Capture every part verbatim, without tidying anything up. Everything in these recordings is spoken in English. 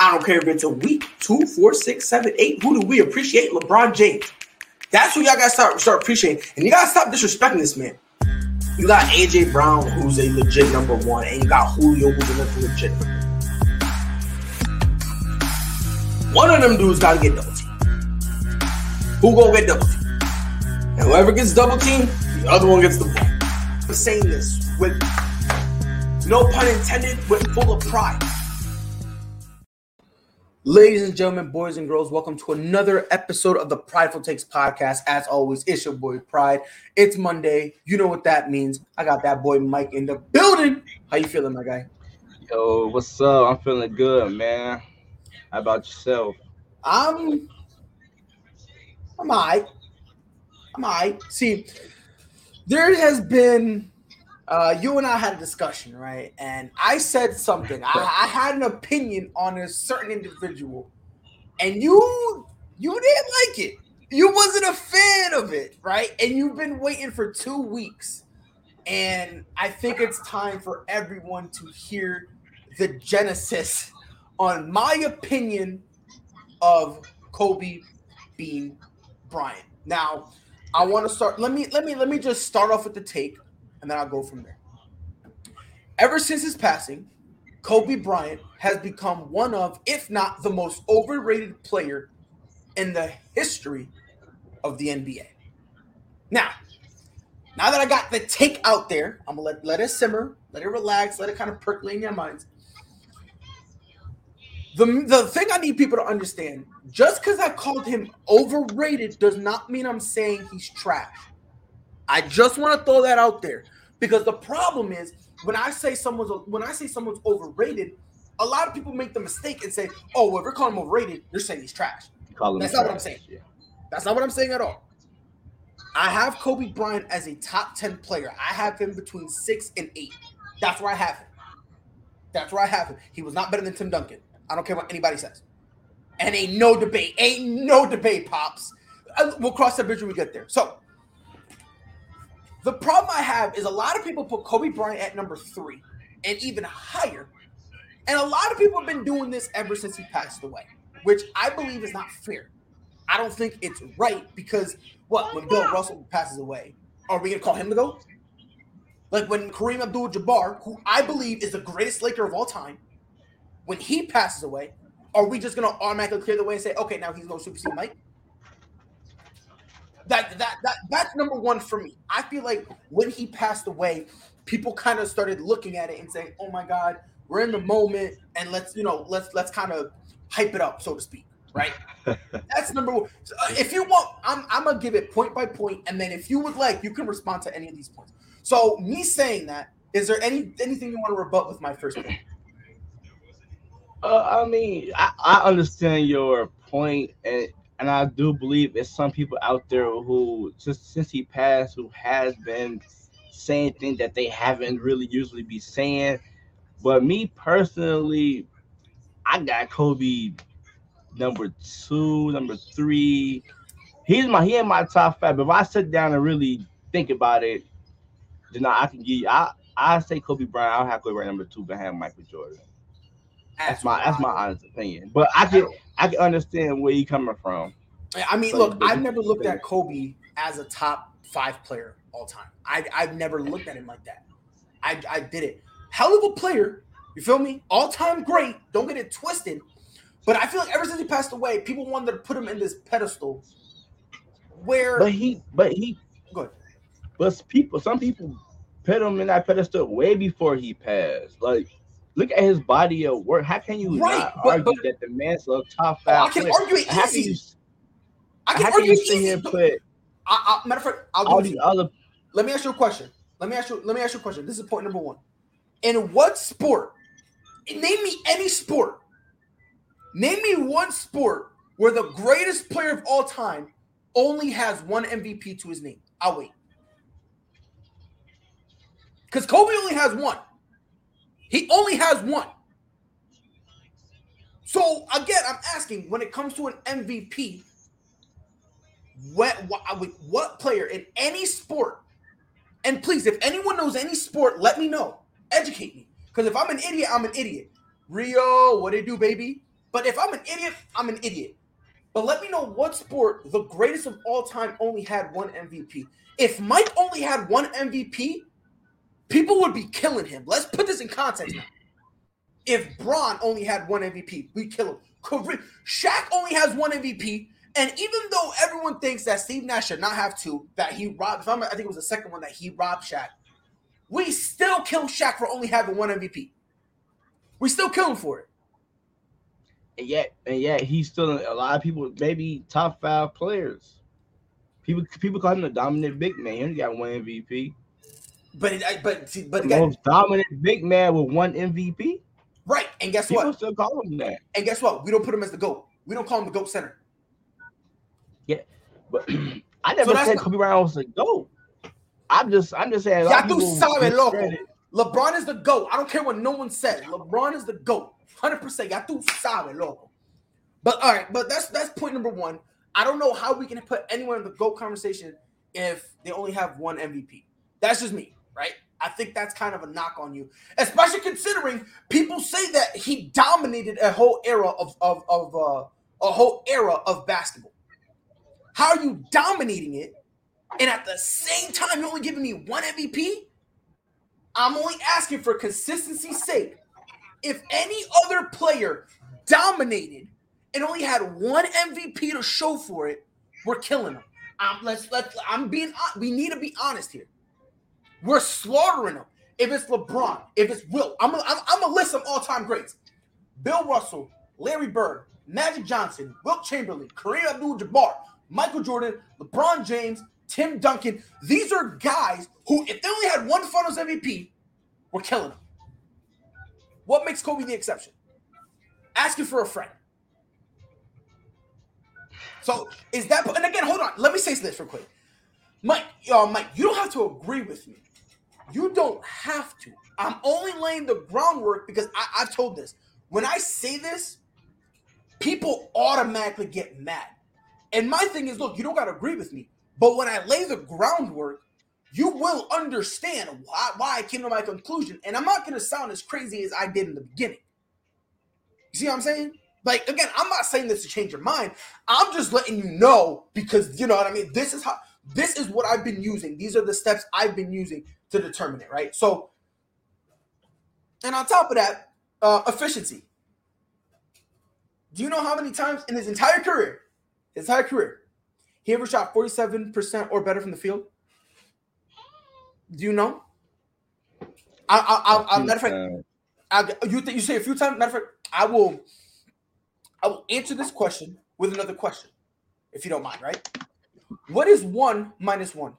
I don't care if it's a week, two, four, six, seven, eight. Who do we appreciate? LeBron James. That's who y'all got to start, start appreciating. And you got to stop disrespecting this man. You got A J Brown, who's a legit number one, and you got Julio, who's a legit number one. One of them dudes got to get double teamed. Who going to get double teamed? And whoever gets double teamed, the other one gets the ball. I'm saying this with no pun intended, with full of pride. Ladies and gentlemen, boys and girls, welcome to another episode of the Prideful Takes Podcast. As always, it's your boy Pride. It's Monday. You know what that means. I got that boy Mike in the building. How you feeling, my guy? Yo, what's up? I'm feeling good, man. How about yourself? I'm I'm all right. I'm all right. See, there has been uh, you and I had a discussion, right? And I said something. I, I had an opinion on a certain individual, and you you didn't like it. You wasn't a fan of it, right? And you've been waiting for two weeks. And I think it's time for everyone to hear the genesis on my opinion of Kobe Bean Bryant. Now, I want to start. Let me let me let me just start off with the take, and then I'll go from there. Ever since his passing, Kobe Bryant has become one of, if not the most overrated player in the history of the N B A. Now, now that I got the take out there, I'm gonna let, let it simmer, let it relax, let it kind of percolate in your minds. The, the thing I need people to understand, just because I called him overrated does not mean I'm saying he's trash. I just want to throw that out there, because the problem is when I say someone's when I say someone's overrated, a lot of people make the mistake and say, "Oh, well, if we're calling him overrated, you're saying he's trash." That's not what I'm saying. Yeah. That's not what I'm saying at all. I have Kobe Bryant as a top ten player. I have him between six and eight. That's where I have him. That's where I have him. He was not better than Tim Duncan. I don't care what anybody says. And ain't no debate. Ain't no debate, Pops. We'll cross that bridge when we get there. So the problem I have is a lot of people put Kobe Bryant at number three and even higher. And a lot of people have been doing this ever since he passed away, which I believe is not fair. I don't think it's right, because what, when Bill Russell passes away, are we going to call him the GOAT? Like when Kareem Abdul-Jabbar, who I believe is the greatest Laker of all time, when he passes away, are we just going to automatically clear the way and say, okay, now he's going to supersede Mike? That, that, that, that's number one for me. I feel like when he passed away, people kind of started looking at it and saying, oh my God, we're in the moment, and let's, you know, let's, let's kind of hype it up, so to speak. Right. That's number one. So if you want, I'm, I'm going to give it point by point. And then if you would like, you can respond to any of these points. So me saying that, is there any, anything you want to rebut with my first point? Uh, I mean, I, I understand your point, and and I do believe there's some people out there who, just since he passed, who has been saying things that they haven't really usually be saying. But me personally, I got Kobe number two, number three. He's my he in my top five. But if I sit down and really think about it, then I can give you. I I say Kobe Bryant. I'll have Kobe Bryant number two behind Michael Jordan. That's my that's my honest opinion, but I can I can understand where you're coming from. I mean, so, look, I've never looked at Kobe as a top five player all time. I I've never looked at him like that. I I did it. Hell of a player, you feel me? All time great. Don't get it twisted. But I feel like ever since he passed away, people wanted to put him in this pedestal. Where, but he but he good. But people, some people put him in that pedestal way before he passed, like. Look at his body of work. How can you right, not but, argue but, that the man's a top five? I can player? argue it easy. Can you, I can argue can you it easy. I, I, matter of fact, I'll all do these other. Let me ask you a question. Let me ask you. Let me ask you a question. This is point number one. In what sport? Name me any sport. Name me one sport where the greatest player of all time only has one M V P to his name. I'll wait. Because Kobe only has one. He only has one. So, again, I'm asking, when it comes to an M V P, what, what, what player in any sport, and please, if anyone knows any sport, let me know. Educate me. Because if I'm an idiot, I'm an idiot. Rio, what it do, baby? But if I'm an idiot, I'm an idiot. But let me know what sport the greatest of all time only had one M V P. If Mike only had one M V P, people would be killing him. Let's put this in context now. If Bron only had one M V P, we kill him. Kareem, Shaq only has one M V P. And even though everyone thinks that Steve Nash should not have two, that he robbed, if I'm, I think it was the second one that he robbed Shaq, we still kill Shaq for only having one M V P. We still kill him for it. And yet, and yet he's still a lot of people, maybe top five players. People people call him the dominant big man. He only got one M V P. But it, but see, but the got, most dominant big man with one M V P. Right, and guess people what? People still call him that. And guess what? We don't put him as the GOAT. We don't call him the GOAT center. Yeah, but I never so said Kobe Bryant was the GOAT. I'm just I'm just saying. Ya tu sabes, loco. LeBron is the GOAT. I don't care what no one says. LeBron is the GOAT. one hundred percent. Ya tu sabes, loco. But all right, but that's that's point number one. I don't know how we can put anyone in the GOAT conversation if they only have one M V P. That's just me, right? I think that's kind of a knock on you, especially considering people say that he dominated a whole era of of of uh, a whole era of basketball. How are you dominating it, and at the same time you're only giving me one M V P? I'm only asking for consistency's sake. If any other player dominated and only had one M V P to show for it, we're killing them. I'm let's let I'm being we need to be honest here. We're slaughtering them. If it's LeBron, if it's Will, I'm a, I'm, I'm a list some all-time greats: Bill Russell, Larry Bird, Magic Johnson, Wilt Chamberlain, Kareem Abdul-Jabbar, Michael Jordan, LeBron James, Tim Duncan. These are guys who, if they only had one Finals M V P, we're killing them. What makes Kobe the exception? Asking for a friend. So is that? And again, hold on. Let me say this real quick. Mike, uh, Mike, you don't have to agree with me. You don't have to. I'm only laying the groundwork because I, I've told this. When I say this, people automatically get mad. And my thing is, look, you don't got to agree with me. But when I lay the groundwork, you will understand why, why I came to my conclusion. And I'm not going to sound as crazy as I did in the beginning. You see what I'm saying? Like, again, I'm not saying this to change your mind. I'm just letting you know because, you know what I mean? This is how... This is what I've been using. These are the steps I've been using to determine it, right? So, and on top of that, uh, efficiency. Do you know how many times in his entire career, his entire career, he ever shot forty-seven percent or better from the field? Do you know? I, I, I, I matter of fact, I, you, th- you say a few times. Matter of fact, I will, I will answer this question with another question, if you don't mind, right? What is one minus one?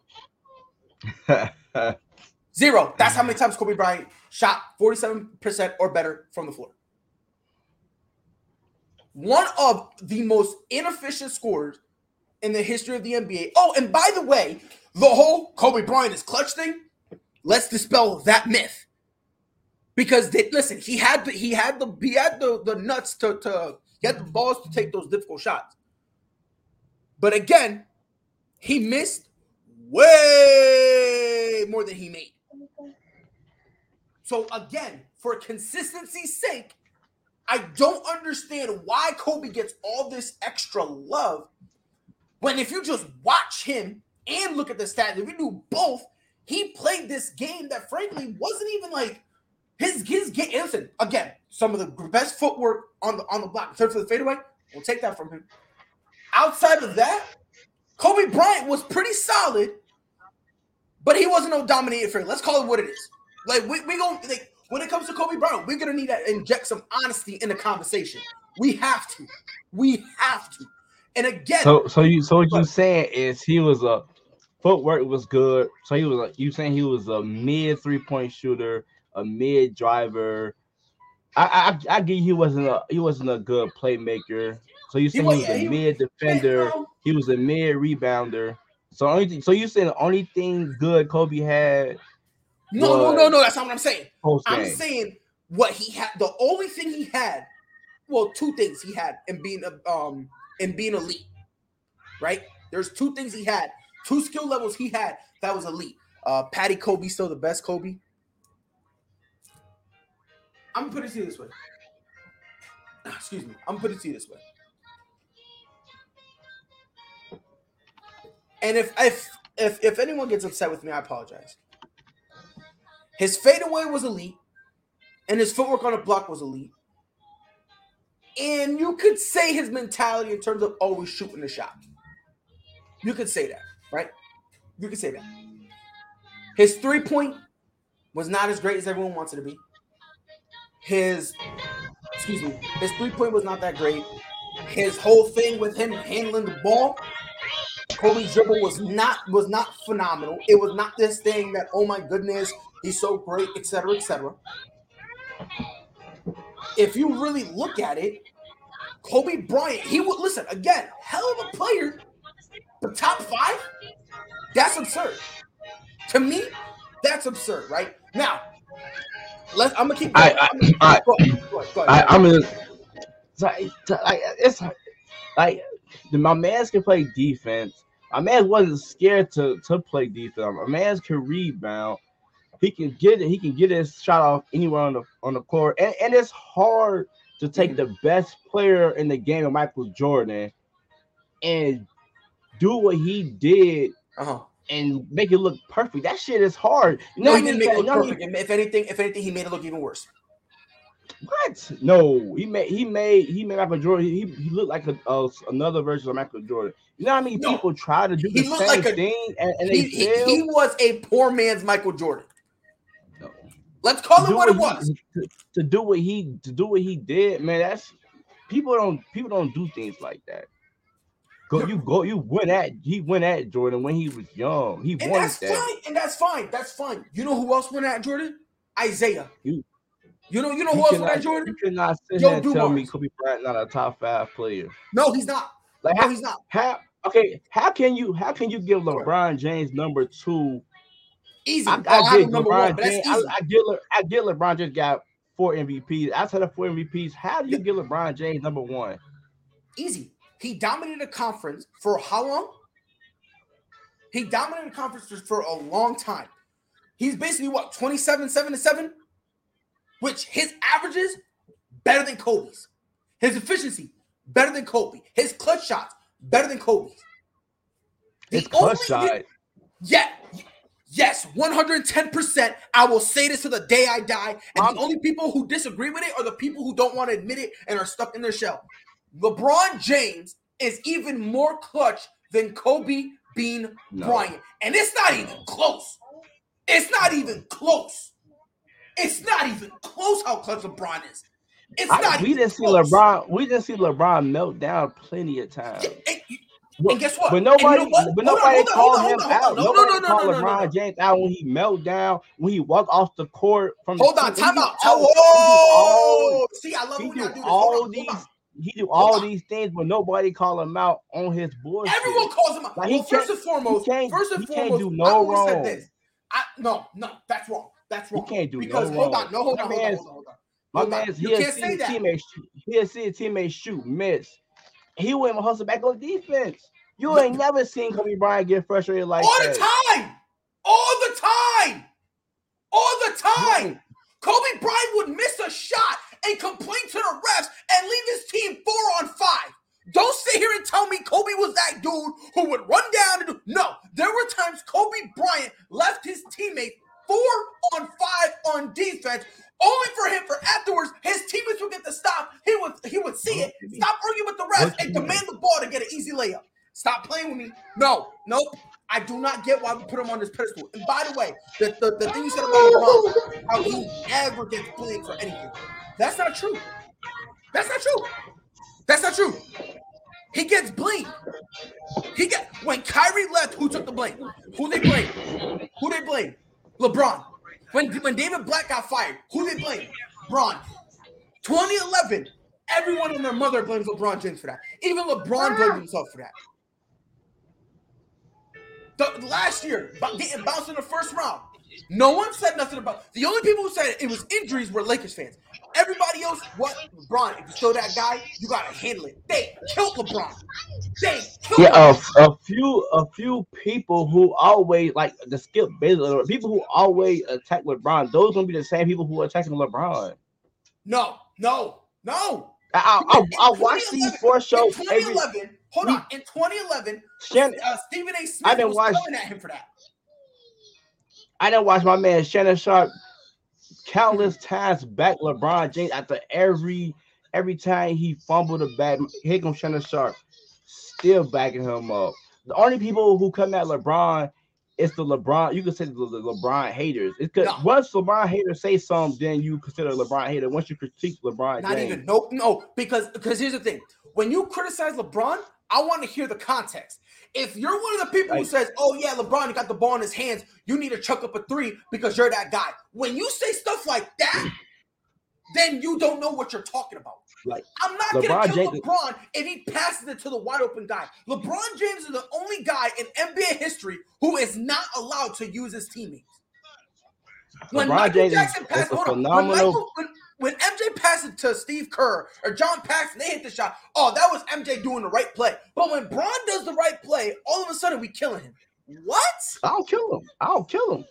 Zero. That's how many times Kobe Bryant shot forty-seven percent or better from the floor. One of the most inefficient scorers in the history of the N B A. Oh, and by the way, the whole Kobe Bryant is clutch thing, let's dispel that myth. Because they, listen, he had the he had the he had the, the nuts to, to he had the balls to take those difficult shots. But again, he missed way more than he made. So again, for consistency's sake, I don't understand why Kobe gets all this extra love when if you just watch him and look at the stats, if you do both, he played this game that frankly wasn't even like his his game. Listen, again, some of the best footwork on the on the block. Third for the fadeaway, we'll take that from him. Outside of that, Kobe Bryant was pretty solid, but he wasn't no dominating figure. Let's call it what it is. Like we we gonna like, when it comes to Kobe Bryant, we're gonna need to inject some honesty in the conversation. We have to. We have to. And again, so so you so what you saying is he was a footwork was good. So he was like you saying he was a mid three point shooter, a mid driver. I I, I get he wasn't a he wasn't a good playmaker. So you saying he was, he was a yeah, mid he was, defender? He was a mid rebounder. So only thing, so you saying the only thing good Kobe had? No, no, no, no. That's not what I'm saying. I'm saying what he had. The only thing he had, well, two things he had in being a um in being elite, right? There's two things he had, two skill levels he had that was elite. Uh, Patty Kobe still the best Kobe. I'm gonna put it to you this way. excuse me, I'm going to put it to you this way. And if, if if if anyone gets upset with me, I apologize. His fadeaway was elite, and his footwork on the block was elite. And you could say his mentality in terms of always shooting the shot. You could say that, right? You could say that. His three-point was not as great as everyone wants it to be. His, excuse me, his three-point was not that great. His whole thing with him handling the ball, Kobe's dribble was not was not phenomenal. It was not this thing that, oh my goodness, he's so great, et cetera, et cetera. If you really look at it, Kobe Bryant, he would, listen, again, hell of a player, but top five? That's absurd. To me, that's absurd, right? Now, let's, I'm going to keep going. I, I, I'm going to – it's like my man's can play defense. My man wasn't scared to, to play defense. My man's can rebound. He can get it. He can get his shot off anywhere on the on the court, and, and it's hard to take the best player in the game of Michael Jordan and do what he did uh-huh. and make it look perfect. That shit is hard. No, no he didn't make it look no, perfect. He, if anything, if anything, he made it look even worse. What? No, he made he made he made Michael Jordan. He he looked like a, uh, another version of Michael Jordan. You know how many no. people try to do he the same like a, thing, and, and he, they fail? He, he was a poor man's Michael Jordan. Let's call it what it was. He, to, to do what he to do what he did, man. That's people don't people don't do things like that. Go you go you went at he went at Jordan when he was young. He and wanted that's that, fine, and that's fine. That's fine. You know who else went at Jordan? Isaiah. You, you know you know who else went at Jordan? You cannot sit Joe there and Dumars. Tell me Kobe Bryant not a top five player. No, he's not. Like no, how, he's not. How okay? How can you how can you give LeBron James number two? Easy. I, I, I, get LeBron, one, easy. I, I get Le, I get LeBron just got four M V Ps. Outside of four M V Ps, how do you get LeBron James number one? Easy. He dominated the conference for how long? He dominated the conference for a long time. He's basically what twenty-seven, seven to seven, which his averages better than Kobe's. His efficiency better than Kobe. His clutch shots better than Kobe's. His clutch shot. Yeah. Yes, one hundred ten percent. I will say this to the day I die. And I'm, the only people who disagree with it are the people who don't want to admit it and are stuck in their shell. LeBron James is even more clutch than Kobe Bean no. Bryant. And it's not even close. It's not even close. It's not even close how clutch LeBron is. It's I, not we even didn't see close. LeBron, we didn't see LeBron melt down plenty of times. Yeah, it, it, Well, and guess what? But nobody, you know what? But nobody called him out. No, no, no, no, no, no. LeBron James out when he melted down, when he walked off the court from. Hold on, time out. Oh, see, I love when you do all these. He do all these things, but nobody called him out on his bullshit. Everyone calls him out. Well, first and foremost, first and foremost, he can't do no wrong. I no, no, that's wrong. That's wrong. He can't do no wrong. Because hold on, no, hold on, hold on, hold on. My man, you can't say that. He'll see a teammate shoot, miss. He wouldn't even hustle back on defense. You ain't never seen Kobe Bryant get frustrated like all that. All the time. All the time. All the time. Kobe Bryant would miss a shot and complain to the refs and leave his team four on five. Don't sit here and tell me Kobe was that dude who would run down and do. No, there were times Kobe Bryant left his teammates four on five on defense. Only for him, for afterwards, his teammates would get the stop. He would he would see it. Stop arguing with the refs and demand the ball to get an easy layup. Stop playing with me. No, nope. I do not get why we put him on this pedestal. And by the way, the, the, the thing you said about LeBron, how he ever gets blamed for anything. That's not true. That's not true. That's not true. He gets blamed. He get when Kyrie left, who took the blame? Who they blame? Who they blame? LeBron. When, when David Black got fired, who they blame? Bron. twenty eleven, everyone and their mother blames LeBron James for that. Even LeBron blames himself for that. The, last year, getting bounced in the first round, no one said nothing about. The only people who said it was injuries were Lakers fans. Everybody else, what? LeBron. If you still that guy, you gotta handle it. They killed LeBron. They killed yeah, LeBron. Yeah, a, a few, a few people who always like the Skip Bayless, people who always attack LeBron. Those gonna be the same people who are attacking LeBron. No, no, no, I I, I, I watch these four shows. twenty eleven, every, hold on. In twenty eleven, Shannon, uh, Stephen A. Smith I didn't was watch, coming at him for that. I didn't watch my man Shannon Sharp countless times back LeBron James after every every time he fumbled a bat. Here comes Shannon Sharp, still backing him up. The only people who come at LeBron is the LeBron. You can say the, the LeBron haters. It's because no. once LeBron haters say something, then you consider LeBron hater. Once you critique LeBron, not James. even no no because because here's the thing: when you criticize LeBron, I want to hear the context. If you're one of the people like, who says, "Oh yeah, LeBron got the ball in his hands," you need to chuck up a three because you're that guy. When you say stuff like that, then you don't know what you're talking about. Like, I'm not LeBron gonna kill James. LeBron if he passes it to the wide open guy. LeBron James is the only guy in N B A history who is not allowed to use his teammates. When LeBron Michael James Jackson passed, hold on, when, Michael, when, when M J passed it to Steve Kerr or John Paxson, they hit the shot. Oh, that was M J doing the right play. But when Bron does the right play, all of a sudden we killing him. What? I'll kill him. I'll kill him.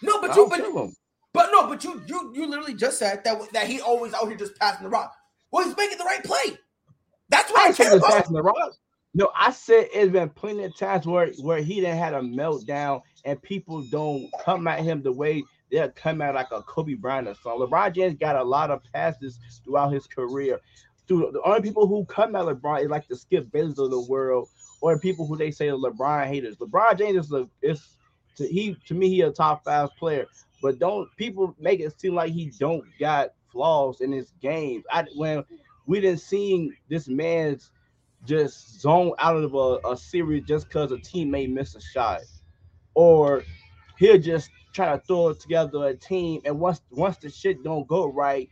No, but I'll you, but kill him. But no, but you, you, you literally just said that that he always out here just passing the rock. Well, he's making the right play. That's why I, I care about. Passing the rock. No, I said it's been plenty of times where, where he done had a meltdown and people don't come at him the way they'll come at like a Kobe Bryant or something. LeBron James got a lot of passes throughout his career. Dude, the only people who come at LeBron is like the Skip Bayless of the world or people who they say are LeBron haters. LeBron James is a, is to, he to me he a top five player. But don't people make it seem like he don't got flaws in his game? I when we didn't see this man's just zone out of a, a series just because a teammate missed a shot, or he'll just try to throw together a team. And once once the shit don't go right,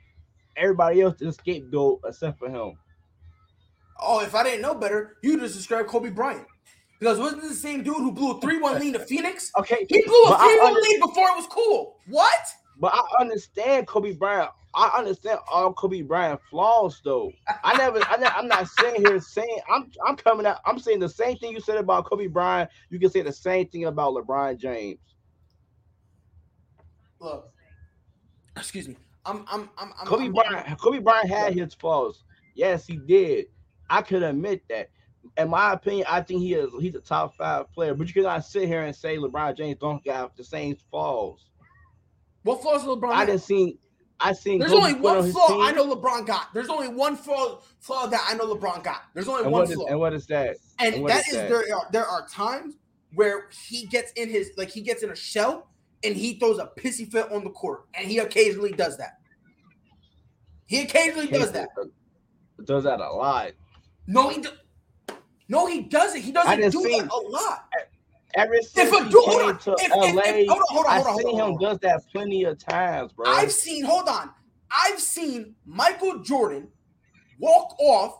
everybody else is scapegoat except for him. Oh, if I didn't know better, you just described Kobe Bryant. Because wasn't it the same dude who blew a three one lead to Phoenix? Okay. He blew a three one lead before it was cool. What? But I understand Kobe Bryant. I understand all Kobe Bryant flaws, though. I never, I never I'm not sitting here saying I'm I'm coming out. I'm saying the same thing you said about Kobe Bryant. You can say the same thing about LeBron James. Look, excuse me. I'm I'm I'm, I'm Kobe I'm, Bryant. Kobe Bryant had his flaws. Yes, he did. I could admit that. In my opinion, I think he is he's a top five player, but you cannot sit here and say LeBron James don't have the same flaws. What flaws LeBron got? I didn't see I seen there's only one flaw team. I know LeBron got. There's only one flaw flaw that I know LeBron got. There's only and one is, flaw. And what is that? And, and that is, is that? there are there are times where he gets in his like he gets in a shell and he throws a pissy fit on the court. And he occasionally does that. He occasionally he does that. Does that a lot. No, he does. No, he doesn't. He doesn't do that a lot. Ever since if a dude, he came to if, L A, if, if, hold on, hold on, hold on, I've seen him does that plenty of times, bro. I've seen, hold on, I've seen Michael Jordan walk off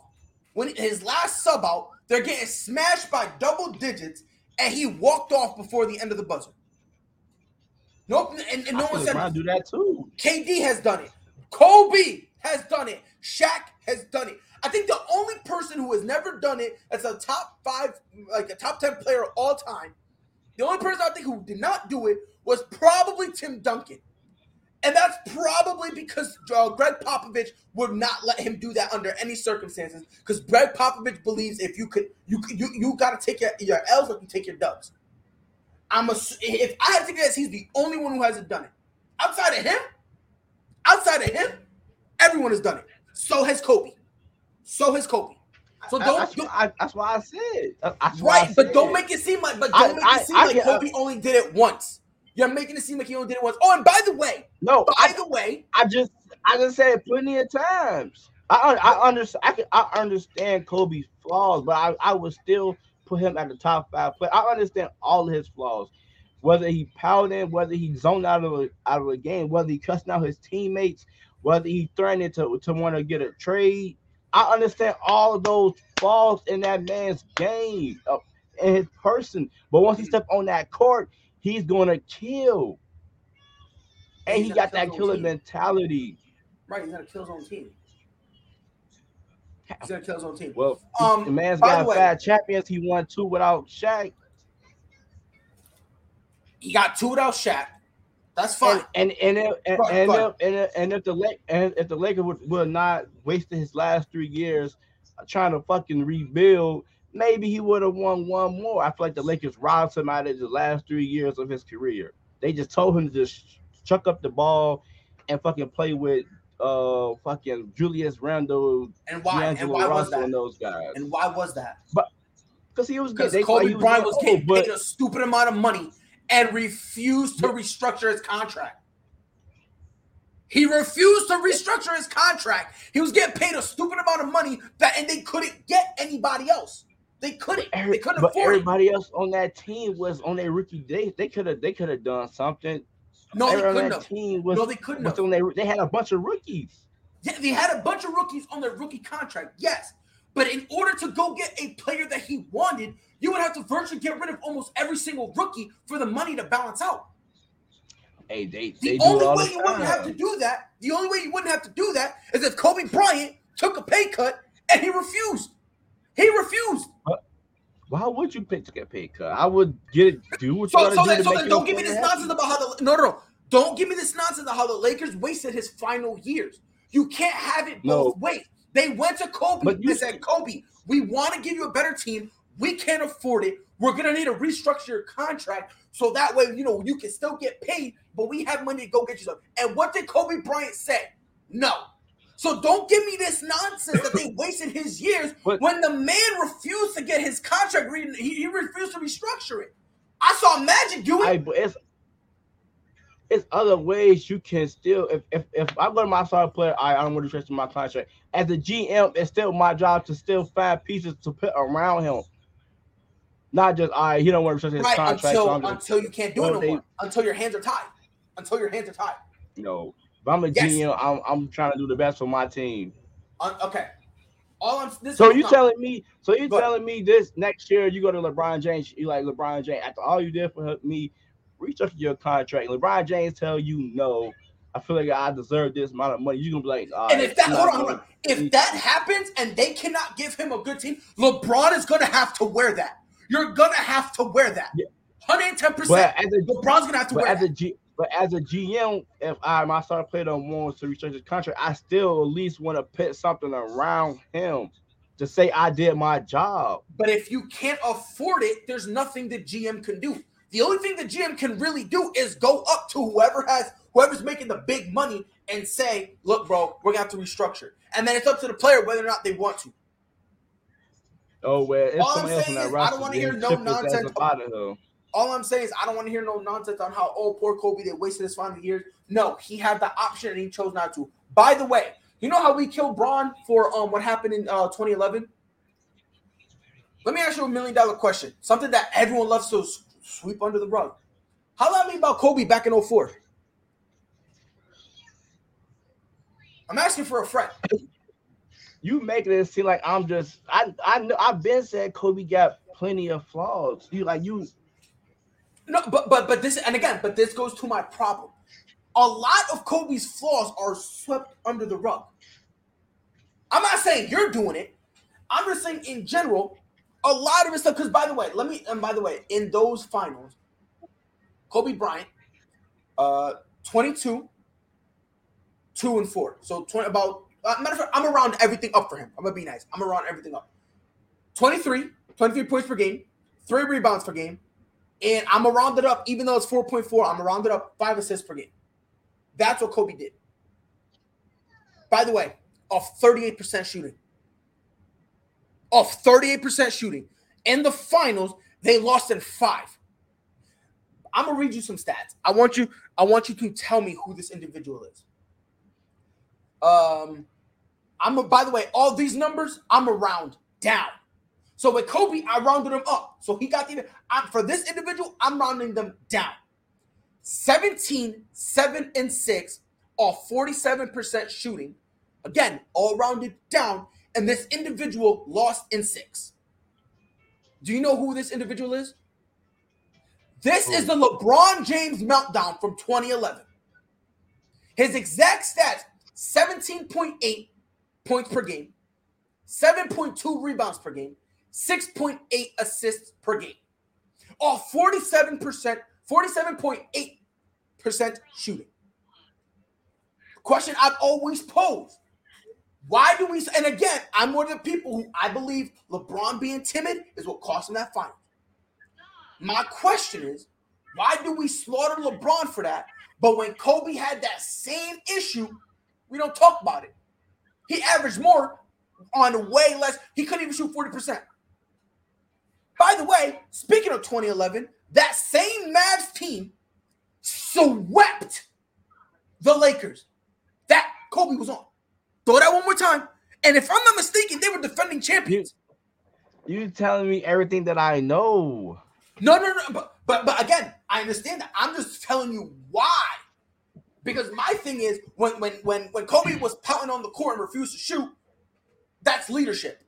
when his last sub out, they're getting smashed by double digits, and he walked off before the end of the buzzer. Nope, and, and no one said do that too. K D has done it. Kobe has done it. Shaq has done it. I think the only person who has never done it as a top five, like a top ten player of all time, the only person I think who did not do it was probably Tim Duncan. And that's probably because uh, Greg Popovich would not let him do that under any circumstances because Greg Popovich believes if you could, you you you got to take your, your L's like you take your dubs. I'm a, if I had to guess, he's the only one who hasn't done it. Outside of him, outside of him, everyone has done it. So has Kobe. So has Kobe. So don't. That's, don't I, that's why I said. That's right, I said. But don't make it seem like. But don't I, make I, it seem I, like I, Kobe I, only did it once. You're making it seem like he only did it once. Oh, and by the way, no. By I, the way, I just, I just said it plenty of times. I, I understand. I can, I understand Kobe's flaws, but I, I would still put him at the top five player. I understand all of his flaws, whether he pouted, whether he zoned out of a, out of a game, whether he cussed out his teammates, whether he threatened to to want to get a trade. I understand all of those flaws in that man's game uh, and his person. But once he steps on that court, he's going to kill. And he's he got that killer team. mentality. Right, he's going to kill his own team. He's going to kill his own team. Well, um, the man's got way, five champions. He won two without Shaq. He got two without Shaq. That's fine. And and and, and, fine, and, fine. and, and, and if the and if the Lakers would, would not wasted his last three years trying to fucking rebuild, maybe he would have won one more. I feel like the Lakers robbed him out of the last three years of his career. They just told him to just chuck up the ball and fucking play with uh fucking Julius Randle and why D'Angelo and why Russell was that? And those guys. And why was that? But because he was good. Because Kobe like, Bryant was, was getting paid a stupid amount of money and refused to restructure his contract. He refused to restructure his contract. He was getting paid a stupid amount of money, that, and they couldn't get anybody else. They couldn't. They couldn't but afford everybody it. Else on that team was on their rookie day. They could have. They could have done something. No, they couldn't have. Was, no, they couldn't have. Their, they had a bunch of rookies. Yeah, they had a bunch of rookies on their rookie contract. Yes. But in order to go get a player that he wanted, you would have to virtually get rid of almost every single rookie for the money to balance out. Hey, they, they the do only way the you time. wouldn't have to do that, the only way you wouldn't have to do that is if Kobe Bryant took a pay cut and he refused. He refused. But why would you pick to get a pay cut? I would get it. Do what you so, so do. That, to so then don't give me this happen. nonsense about how the no, no no don't give me this nonsense about how the Lakers wasted his final years. You can't have it both no. ways. They went to Kobe and said, Kobe, we want to give you a better team. We can't afford it. We're going to need to restructure your contract so that way, you know, you can still get paid, but we have money to go get you something. And what did Kobe Bryant say? No. So don't give me this nonsense that they wasted his years but, when the man refused to get his contract. He, he refused to restructure it. I saw Magic do it. I, but it's, it's other ways you can still, if if, if I go to my star player, I, I don't want to restructure my contract. As a G M, it's still my job to still find pieces to put around him. Not just, all right, he don't want to restructure his right, contract. Until, so just, until you can't do it no they, more. Until your hands are tied. Until your hands are tied. No. If I'm a yes. G M, I'm, I'm trying to do the best for my team. Uh, okay. All I'm. This so you telling me, so you telling me this next year you go to LeBron James, you like LeBron James, after all you did for me, restructure your contract. LeBron James tell you no. I feel like I deserve this amount of money. You're gonna be like, all right, and if that hold on, hold on. if that happens and they cannot give him a good team, LeBron is gonna have to wear that. You're gonna have to wear that. one hundred ten percent. LeBron's gonna have to wear as that. A G, but as a G M, if I my star player don't want to restructure his contract, I still at least want to put something around him to say I did my job. But if you can't afford it, there's nothing the G M can do. The only thing the G M can really do is go up to whoever has whoever's making the big money and say, look, bro, we're going to have to restructure. And then it's up to the player whether or not they want to. Oh, well, it's all I'm saying is I don't want to hear no nonsense. All I'm saying is I don't want to hear no nonsense on how, oh, poor Kobe, they wasted his final years. No, he had the option and he chose not to. By the way, you know how we killed Bron for um what happened in uh, twenty eleven? Let me ask you a million-dollar question, something that everyone loves to sweep under the rug. How about me about Kobe back in oh four? I'm asking for a friend. You making it seem like I'm just I I know I've been said Kobe got plenty of flaws. You like you no, but but but this and again, but this goes to my problem. A lot of Kobe's flaws are swept under the rug. I'm not saying you're doing it. I'm just saying in general. A lot of it stuff, because by the way, let me and by the way, in those finals, Kobe Bryant, uh, twenty-two, two and four. So twenty about uh, matter of fact, I'm around everything up for him. I'm gonna be nice. I'm around everything up. twenty-three, twenty-three points per game, three rebounds per game, and I'm gonna round it up. Even though it's four point four, I'm gonna round it up five assists per game. That's what Kobe did. By the way, off thirty-eight percent shooting. Of thirty-eight percent shooting. In the finals, they lost in five. I'm gonna read you some stats. I want you, I want you to tell me who this individual is. Um, I'm a, by the way, all these numbers I'm gonna round down. So with Kobe, I rounded them up. So he got the I'm, for this individual, I'm rounding them down. seventeen, seven, and six off forty-seven percent shooting. Again, all rounded down. And this individual lost in six. Do you know who this individual is? This is the LeBron James meltdown from twenty eleven. His exact stats, seventeen point eight points per game, seven point two rebounds per game, six point eight assists per game. All forty-seven percent, forty-seven point eight percent shooting. Question I've always posed. Why do we, and again, I'm one of the people who I believe LeBron being timid is what cost him that final. My question is, why do we slaughter LeBron for that? But when Kobe had that same issue, we don't talk about it. He averaged more on way less. He couldn't even shoot forty percent. By the way, speaking of twenty eleven, that same Mavs team swept the Lakers that Kobe was on. Throw that one more time. And if I'm not mistaken, they were defending champions. You, you're telling me everything that I know. No, no, no. But, but but again, I understand that. I'm just telling you why. Because my thing is, when when when, when Kobe was pouting on the court and refused to shoot, that's leadership.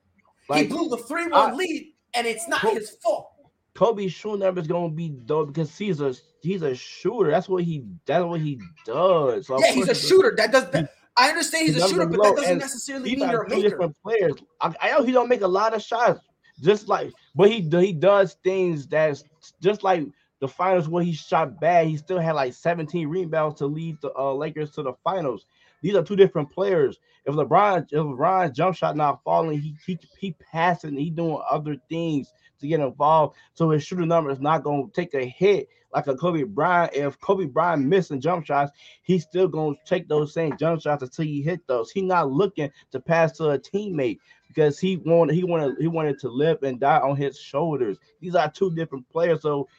Like, he blew the three one uh, lead, and it's not Kobe, his fault. Kobe's shooting number is gonna be dope because he's a he's a shooter. That's what he that's what he does. So yeah, he's a shooter. That does that. I understand he's a shooter, but that doesn't necessarily mean you're a maker. Different players. I, I know he don't make a lot of shots, just like, but he he does things that's just like the finals where he shot bad. He still had like seventeen rebounds to lead the uh, Lakers to the finals. These are two different players. If LeBron, if LeBron jump shot not falling, he he he passing, he doing other things to get involved. So his shooting number is not gonna take a hit like a Kobe Bryant. If Kobe Bryant missing jump shots, he's still gonna take those same jump shots until he hit those. He's not looking to pass to a teammate because he wanted he wanted he wanted to live and die on his shoulders. These are two different players. So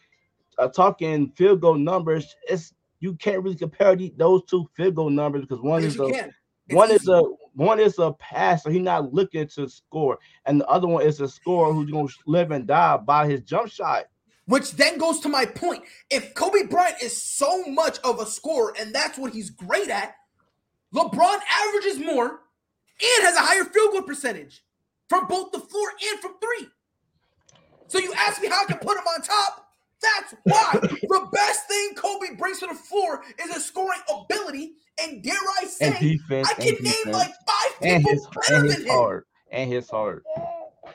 uh, talking field goal numbers, it's you can't really compare the, those two field goal numbers because one yes, is a one easy. is a one is a passer. He's not looking to score, and the other one is a scorer who's gonna live and die by his jump shot. Which then goes to my point. If Kobe Bryant is so much of a scorer and that's what he's great at, LeBron averages more and has a higher field goal percentage from both the floor and from three. So you ask me how I can put him on top? That's why. The best thing Kobe brings to the floor is a scoring ability. And dare I say, and defense, I can name defense. like five people his, better than him. Heart. And his heart.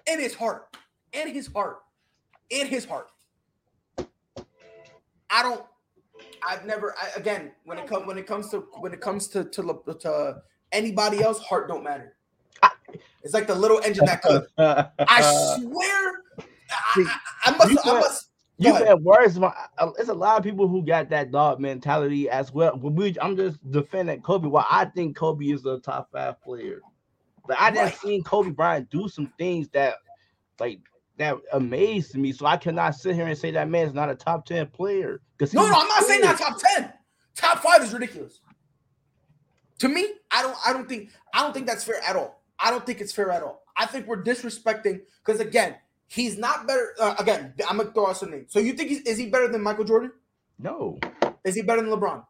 And his heart. And his heart. And his heart. I don't. I've never. I, again, when it comes when it comes to when it comes to to, to anybody else, heart don't matter. I, it's like the little engine that could. I swear. See, I, I must. You I must. You said words. It's a lot of people who got that dog mentality as well. We, I'm just defending Kobe. Well, I think Kobe is a top five player. But I just right. seen Kobe Bryant do some things that, like. That amazed me, so I cannot sit here and say that man's not a top ten player. No, no, I'm not saying not top ten. Top five is ridiculous. To me, I don't, I don't think, I don't think that's fair at all. I don't think it's fair at all. I think we're disrespecting because again, he's not better. Uh, again, I'm gonna throw out some names. So you think he's, is he better than Michael Jordan? No. Is he better than LeBron?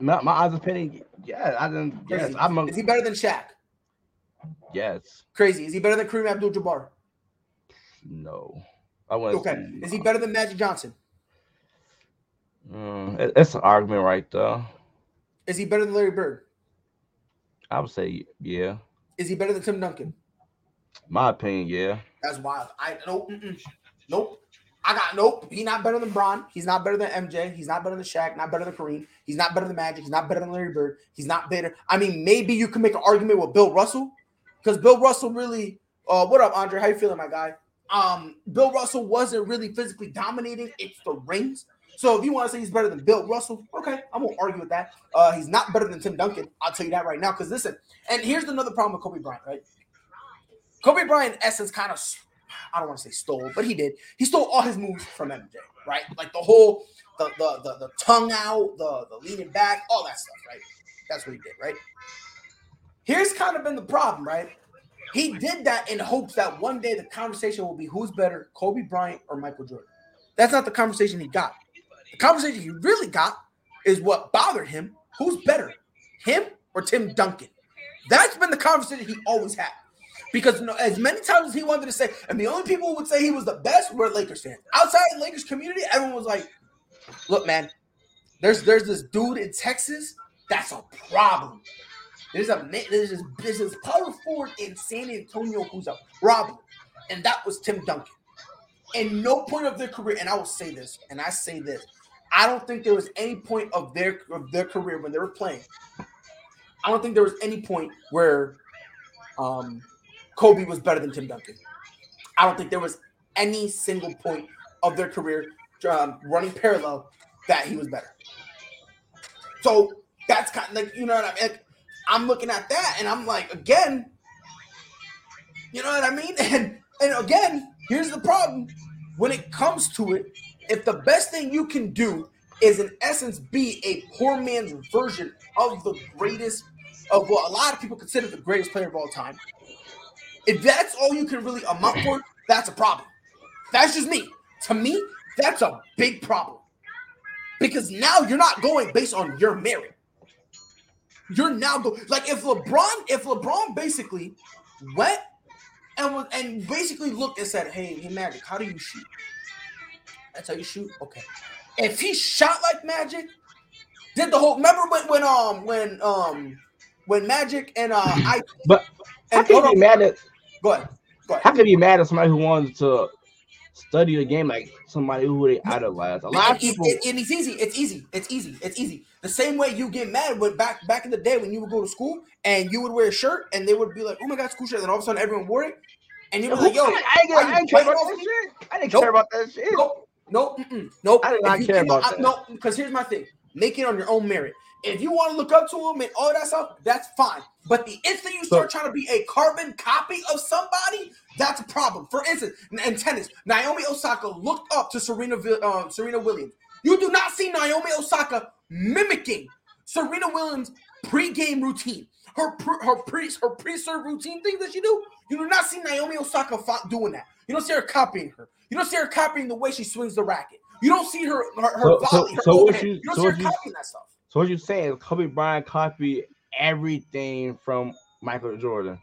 My, my honest opinion, yeah. I didn't. Yes, I'm. A, is he better than Shaq? Yes. Crazy. Is he better than Kareem Abdul-Jabbar? No, I want. Okay, say, is he better than Magic Johnson? Um, it, that's an argument right there. Is he better than Larry Bird? I would say yeah. Is he better than Tim Duncan? My opinion, yeah. That's wild. I nope, mm-mm. nope. I got nope. He's not better than Bron. He's not better than M J. He's not better than Shaq. Not better than Kareem. He's not better than Magic. He's not better than Larry Bird. He's not better. I mean, maybe you can make an argument with Bill Russell because Bill Russell really. Uh, what up, Andre? How you feeling, my guy? Um, Bill Russell wasn't really physically dominating. It's the rings. So if you want to say he's better than Bill Russell, okay, I won't argue with that. Uh, he's not better than Tim Duncan. I'll tell you that right now. Because listen, and here's another problem with Kobe Bryant, right? Kobe Bryant, in essence, kind of, I don't want to say stole, but he did. He stole all his moves from M J, right? Like the whole, the the the, the tongue out, the, the leaning back, all that stuff, right? That's what he did, right? Here's kind of been the problem, right? He did that in hopes that one day the conversation will be who's better, Kobe Bryant or Michael Jordan. That's not the conversation he got. The conversation he really got is what bothered him. Who's better, him or Tim Duncan? That's been the conversation he always had. Because you know, as many times as he wanted to say, and the only people who would say he was the best were Lakers fans. Outside the Lakers community, everyone was like, look, man, there's there's this dude in Texas. That's a problem. There's a there's this, there's this power forward in San Antonio who's a robber, and that was Tim Duncan. At no point of their career, and I will say this, and I say this, I don't think there was any point of their of their career when they were playing. I don't think there was any point where um, Kobe was better than Tim Duncan. I don't think there was any single point of their career um, running parallel that he was better. So that's kind of like, you know what I mean? Like, I'm looking at that and I'm like, again, you know what I mean? And and again, here's the problem. When it comes to it, if the best thing you can do is in essence be a poor man's version of the greatest, of what a lot of people consider the greatest player of all time, if that's all you can really amount for, that's a problem. That's just me. To me, that's a big problem. Because now you're not going based on your merit. You're now going, like if LeBron, if LeBron basically went and was, and basically looked and said, hey, hey, Magic, how do you shoot? That's how you shoot? Okay. If he shot like Magic, did the whole, remember when, when, um, when, um, when Magic and, uh, I, but and, how can you be mad at, go ahead, go ahead. How can you be mad at somebody who wanted to study the game like somebody who they idolize? A lot of people. It, it, and it's easy. It's easy. It's easy. It's easy. The same way you get mad when back back in the day when you would go to school and you would wear a shirt and they would be like, "Oh my God, school shirt!" And all of a sudden everyone wore it, and you were like, "Yo, I, I, I didn't care about that shit. I didn't nope. care about that shit. Nope, nope, mm-mm. nope. I did not care about I, that. No, because here's my thing: make it on your own merit. If you want to look up to them and all that stuff, that's fine. But the instant you start so, trying to be a carbon copy of somebody, that's a problem. For instance, in tennis, Naomi Osaka looked up to Serena um, Serena Williams. You do not see Naomi Osaka mimicking Serena Williams' pre-game routine, her pre, her pre her pre-serve routine thing that she do. You do not see Naomi Osaka doing that. You don't see her copying her. You don't see her copying the way she swings the racket. You don't see her her, her so, volley. Her so overhead. You, you don't so see her copying you, that stuff. So what you're saying is Kobe Bryant copied everything from Michael Jordan.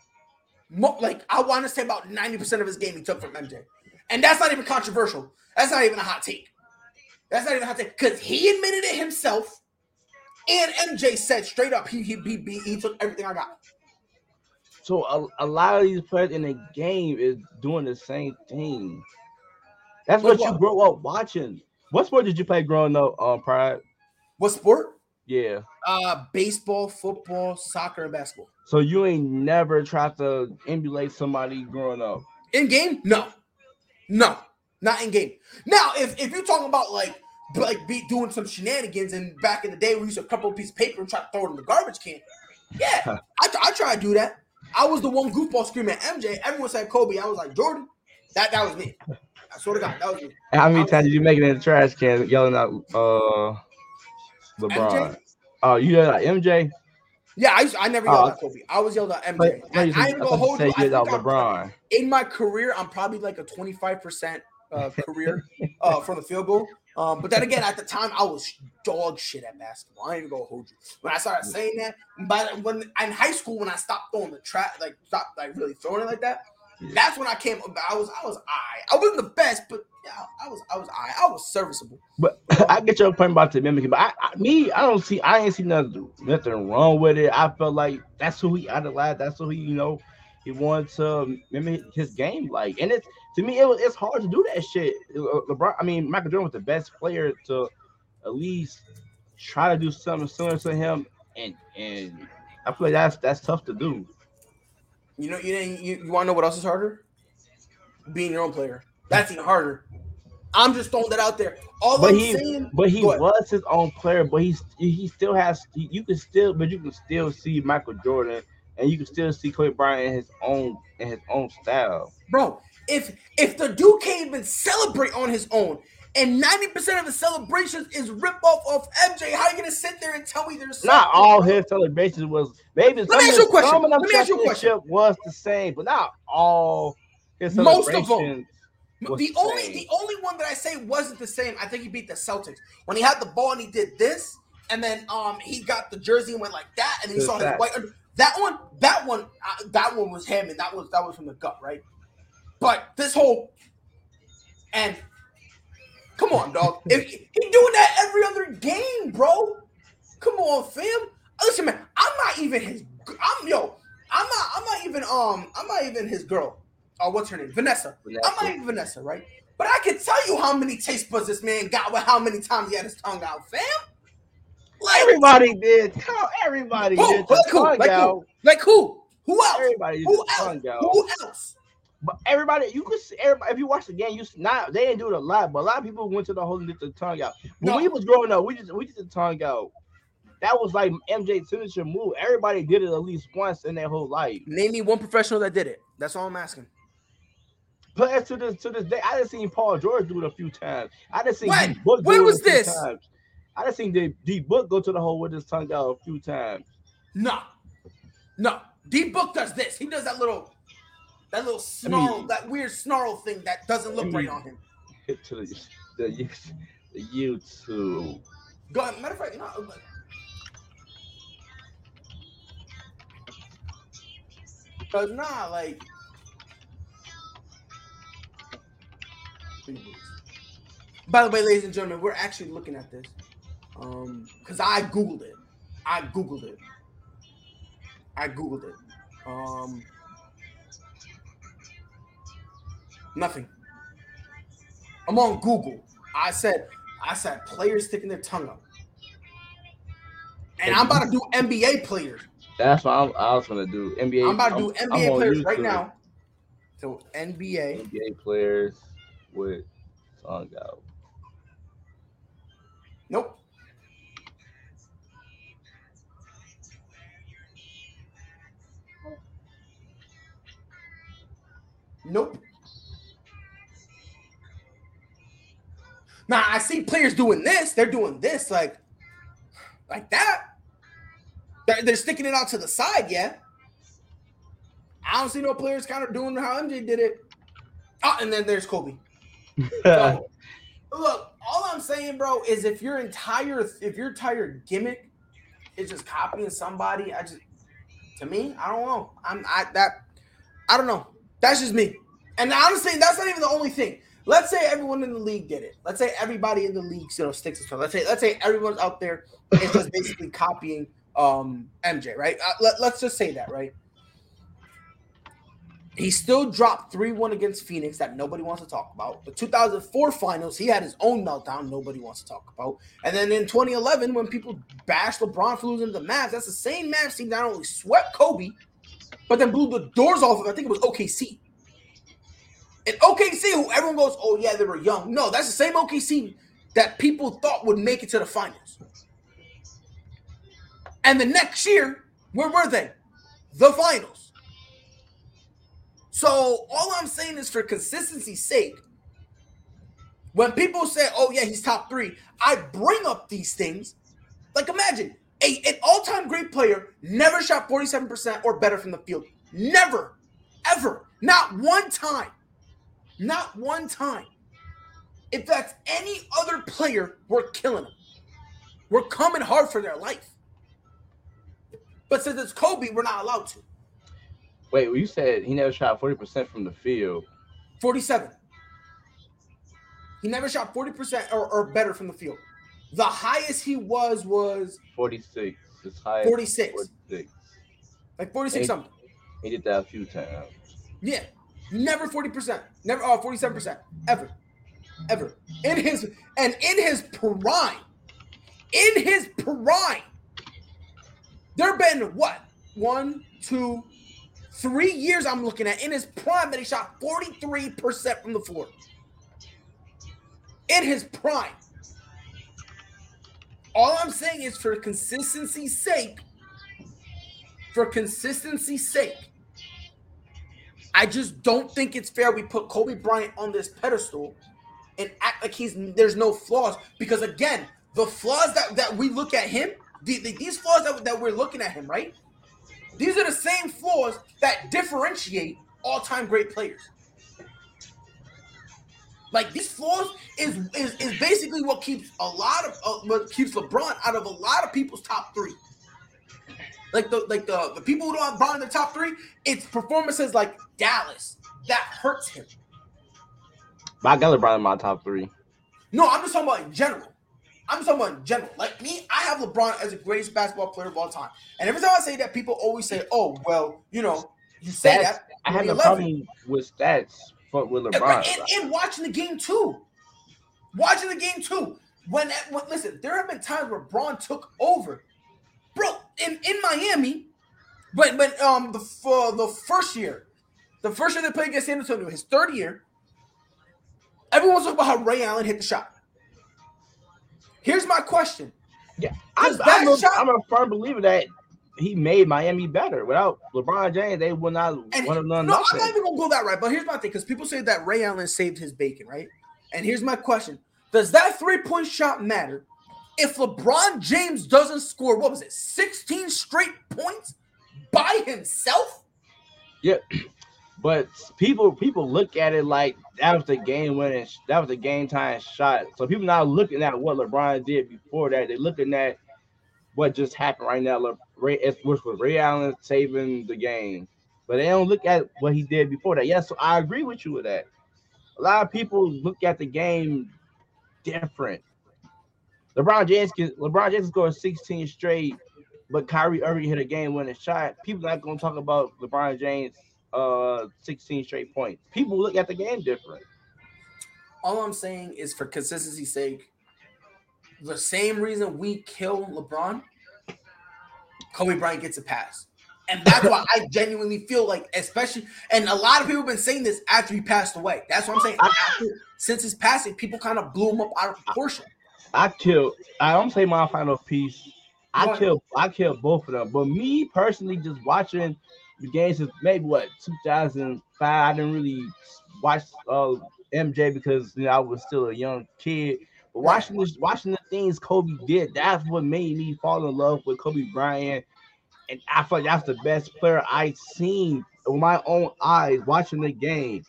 Like, I want to say about ninety percent of his game he took from M J. And that's not even controversial. That's not even a hot take. That's not even a hot take. Because he admitted it himself. And M J said straight up, he he he, he took everything I got. So a, a lot of these players in the game is doing the same thing. That's what, what you grew up watching. What sport did you play growing up, um, Pride? What sport? Yeah. Uh, baseball, football, soccer, and basketball. So you ain't never tried to emulate somebody growing up? In game? No. No. Not in game. Now, if, if you're talking about like like be doing some shenanigans and back in the day we used to crumple a piece of paper and try to throw it in the garbage can. Yeah. I, I tried to do that. I was the one goofball screaming at M J. Everyone said Kobe. I was like, Jordan. That that was me. I swear to God, that was me. How many times did you make it in the trash can yelling out uh LeBron? M J? Oh, you yelled at M J? Yeah, I used to, I never yelled uh, at Kobe. I was yelled at M J. But, I, I ain't gonna hold you. I think LeBron. I'm, in my career, I'm probably like a twenty-five percent uh, career uh, from the field goal. Um, but then again, at the time, I was dog shit at basketball. I ain't gonna hold you. When I started saying that, but when in high school, when I stopped throwing the trap, like stopped like really throwing it like that, yeah. That's when I came. I was I was I. I wasn't the best, but. Yeah, I was, I was, I, I was serviceable. But I get your point about the mimicking, but I, I, me, I don't see, I ain't see nothing, nothing wrong with it. I felt like that's who he idolized. That's who he, you know, he wanted to mimic his game like. And it's to me, it was, it's hard to do that shit. LeBron, I mean, Michael Jordan was the best player to at least try to do something similar to him, and and I feel like that's that's tough to do. You know, you didn't, you, you want to know what else is harder? Being your own player. That's even harder. I'm just throwing that out there. All but I'm he, saying, but he was his own player. But he he still has. He, you can still, but you can still see Michael Jordan, and you can still see Kobe Bryant in his own in his own style. Bro, if if the dude can't even celebrate on his own, and ninety percent of his celebrations is rip off of M J, how are you gonna sit there and tell me there's not something? All his celebrations was maybe. Let me ask you a question. Let me ask you a question. Was the same, but not all his celebrations. Most of them. The insane. only the only one that I say wasn't the same, I think he beat the Celtics. When he had the ball and he did this, and then um he got the jersey and went like that, and then he saw his white under- that one, that one, uh, that one was him, and that was that was from the gut, right? But this whole and come on, dog. if he, he doing that every other game, bro. Come on, fam. Listen, man, I'm not even his I'm yo, I'm not I'm not even um I'm not even his girl. Oh, what's her name? Vanessa. Vanessa. I'm not even Vanessa, right? But I can tell you how many taste buds this man got with how many times he had his tongue out, fam. Like, everybody did. Everybody who, did. Who, who, like, who? like who? Who else? Everybody who else? Who else? But everybody, you could see everybody. If you watch the game, you not they didn't do it a lot, but a lot of people went to the hole and did the tongue out. When no. we was growing up, we just we did the tongue out. That was like M J's signature move. Everybody did it at least once in their whole life. Name me one professional that did it. That's all I'm asking. But to this to this day, I done seen Paul George do it a few times. I done seen when? Book when do was it a few this? Times. I done seen the D Book go to the hole with his tongue out a few times. No, no, D Book does this. He does that little. That little snarl, I mean, that weird snarl thing that doesn't look I mean, right on him. To the, the, the YouTube. Go ahead. Matter of fact, no. Look. Cause nah, like. By the way, ladies and gentlemen, we're actually looking at this. Um, cause I googled it. I googled it. I googled it. Um. Nothing. I'm on Google. I said, I said, players sticking their tongue up, and I'm about to do N B A players. That's what I was, I was gonna do. N B A. I'm about to do I'm, N B A I'm players right now. So N B A. N B A players with tongue out. Nope. Nope. Now, I see players doing this. They're doing this, like, like that. They're, they're sticking it out to the side, yeah. I don't see no players kind of doing how M J did it. Oh, and then there's Kobe. So, look, all I'm saying, bro, is if your entire if your entire gimmick is just copying somebody, I just to me, I don't know. I'm I that I don't know. That's just me. And honestly, that's not even the only thing. Let's say everyone in the league did it. Let's say everybody in the league, you know, sticks to it. Let's say, let's say everyone's out there is just basically copying um, M J, right? Uh, let, let's just say that, right? He still dropped three one against Phoenix that nobody wants to talk about. The two thousand four finals, he had his own meltdown nobody wants to talk about. And then in twenty eleven, when people bashed LeBron for losing to the Mavs, that's the same Mavs team that not only swept Kobe, but then blew the doors off of, I think it was O K C. And O K C, who everyone goes, oh, yeah, they were young. No, that's the same O K C that people thought would make it to the finals. And the next year, where were they? The finals. So all I'm saying is for consistency's sake, when people say, oh, yeah, he's top three, I bring up these things. Like, imagine, a, an all-time great player never shot forty-seven percent or better from the field. Never, ever, not one time. Not one time. If that's any other player, we're killing them. We're coming hard for their life. But since it's Kobe, we're not allowed to. Wait, well, you said he never shot forty percent from the field. forty-seven. He never shot forty percent or, or better from the field. The highest he was was... forty-six. His highest forty-six. forty-six. Like forty-six something. He did that a few times. Yeah. Never forty percent, never oh, forty-seven percent, ever, ever. In his and in his prime, in his prime, there have been what? One, two, three years I'm looking at in his prime that he shot forty-three percent from the floor. In his prime. All I'm saying is for consistency's sake, for consistency's sake, I just don't think it's fair we put Kobe Bryant on this pedestal and act like he's there's no flaws. Because, again, the flaws that, that we look at him, the, the, these flaws that, that we're looking at him, right? These are the same flaws that differentiate all-time great players. Like, these flaws is is, is basically what keeps a lot of uh, what keeps LeBron out of a lot of people's top three. Like the like the, the people who don't have Bron in the top three, it's performances like Dallas that hurts him. But I got LeBron in my top three. No, I'm just talking about in general. I'm just talking about in general. Like me, I have LeBron as the greatest basketball player of all time. And every time I say that, people always say, "Oh, well, you know, you say stats, that." I have a problem with stats fuck with LeBron. And, and, and watching the game too. Watching the game too. When, when listen, there have been times where Braun took over, bro, in, in Miami. But but um the uh, the first year, the first year they played against San Antonio, his third year. Everyone's talking about how Ray Allen hit the shot. Here's my question. Yeah, I, I know, shot, I'm a firm believer that he made Miami better. Without LeBron James, they would not want to learn nothing. No, I'm not even gonna go that right. But here's my thing, because people say that Ray Allen saved his bacon, right? And here's my question: does that three-point shot matter if LeBron James doesn't score? What was it, sixteen straight points by himself? Yeah, but people people look at it like that was the game winning, that was the game time shot. So people not looking at what LeBron did before that; they're looking at what just happened right now. Le- Ray, which was Ray Allen saving the game, but they don't look at what he did before that. Yes, yeah, so I agree with you with that. A lot of people look at the game different. LeBron James can LeBron James scored sixteen straight, but Kyrie Irving hit a game-winning shot. People not gonna talk about LeBron James uh sixteen straight points. People look at the game different. All I'm saying is, for consistency's sake, the same reason we kill LeBron, Kobe Bryant gets a pass. And that's why I genuinely feel like, especially, and a lot of people have been saying this after he passed away. That's what I'm saying. I, after, since his passing, people kind of blew him up out of proportion. I, I killed. I don't say my final piece. I killed. I killed both of them. But me personally, just watching the games since maybe what two thousand five. I didn't really watch uh, M J because, you know, I was still a young kid. But watching this, watching the things Kobe did, that's what made me fall in love with Kobe Bryant. And I feel like that's the best player I've seen with my own eyes watching the game.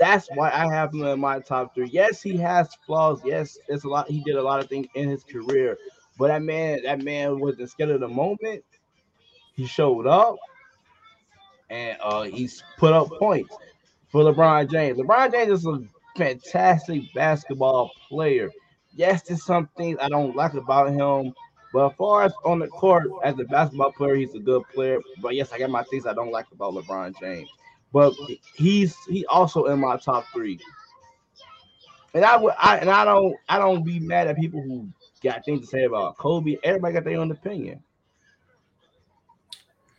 That's why I have him in my top three. Yes, he has flaws. Yes, it's a lot. He did a lot of things in his career, but that man, that man wasn't scared of the moment. He showed up, and uh, he's put up points for LeBron James. LeBron James is a fantastic basketball player. Yes, there's some things I don't like about him. But as far as on the court, as a basketball player, he's a good player. But yes, I got my things I don't like about LeBron James. But he's he also in my top three. And I would I and I don't I don't be mad at people who got things to say about Kobe. Everybody got their own opinion.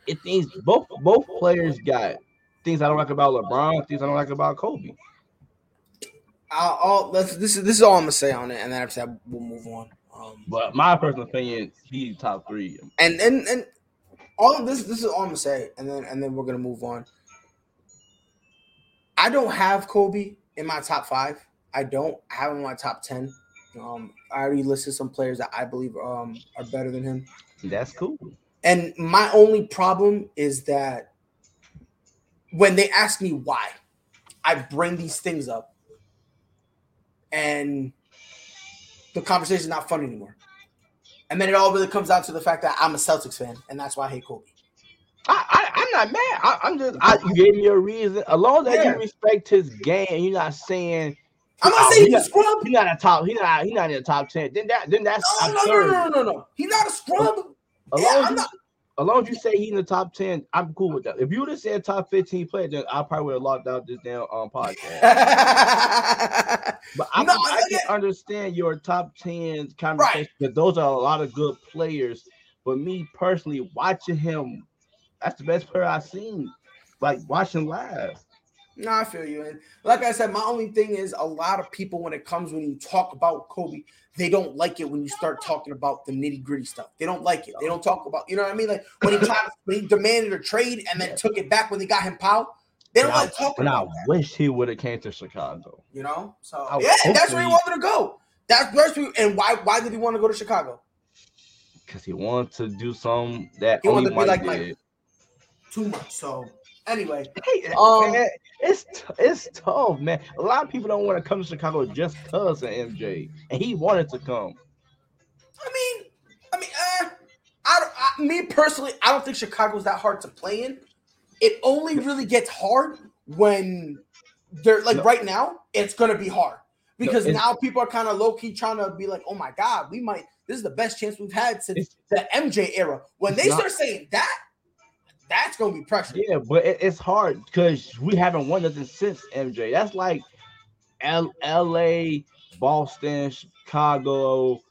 It things both both players got things I don't like about LeBron, things I don't like about Kobe. I'll, I'll let's this is this is all I'm gonna say on it, and then after that we'll move on. Um, but my personal opinion, he's top three. And and and all of this, this is all I'm gonna say, and then and then we're gonna move on. I don't have Kobe in my top five. I don't have him in my top ten. Um, I already listed some players that I believe um are better than him. That's cool. And my only problem is that when they ask me why, I bring these things up, and the conversation is not fun anymore. And then it all really comes down to the fact that I'm a Celtics fan, and that's why I hate Kobe. I, I, I'm not mad. I, I'm just, I, you gave me a reason. As long as yeah. you respect his game, and you're not saying, I'm not oh, saying he's he a scrub. He's not a top. He's not. He's not in the top ten. Then that. Then that's no, no, no, no, no, no. He's not a scrub. As yeah, long as, you, not, as long as you say he's in the top ten, I'm cool with that. If you would have said top fifteen player, then I probably would have locked out this damn um, podcast. But I, no, can, I can understand your top ten conversation because right. those are a lot of good players. But me personally, watching him, that's the best player I've seen, like watching live. No, I feel you. And like I said, my only thing is a lot of people, when it comes when you talk about Kobe, they don't like it when you start talking about the nitty gritty stuff. They don't like it. They don't talk about, you know what I mean? Like when he tried, when he demanded a trade and then yeah. took it back when they got him Powell. They don't and like I, talking and about I that. Wish he would have came to Chicago. You know, so I yeah, that's where he wanted to go. That's where he, and why why did he want to go to Chicago? Because he wanted to do something that he only wanted to be like Mike. Too much. So anyway, hey, um, man, it's it's tough, man. A lot of people don't want to come to Chicago just because of M J, and he wanted to come. I mean, I mean, uh, I, don't, I me personally, I don't think Chicago's that hard to play in. It only really gets hard when they're like no. right now. It's gonna be hard because no, now people are kind of low key trying to be like, "Oh my God, we might. This is the best chance we've had since the M J era." When they not, start saying that, That's gonna be pressure. Yeah, but it, it's hard because we haven't won nothing since M J. That's like L- L.A., Boston, Chicago.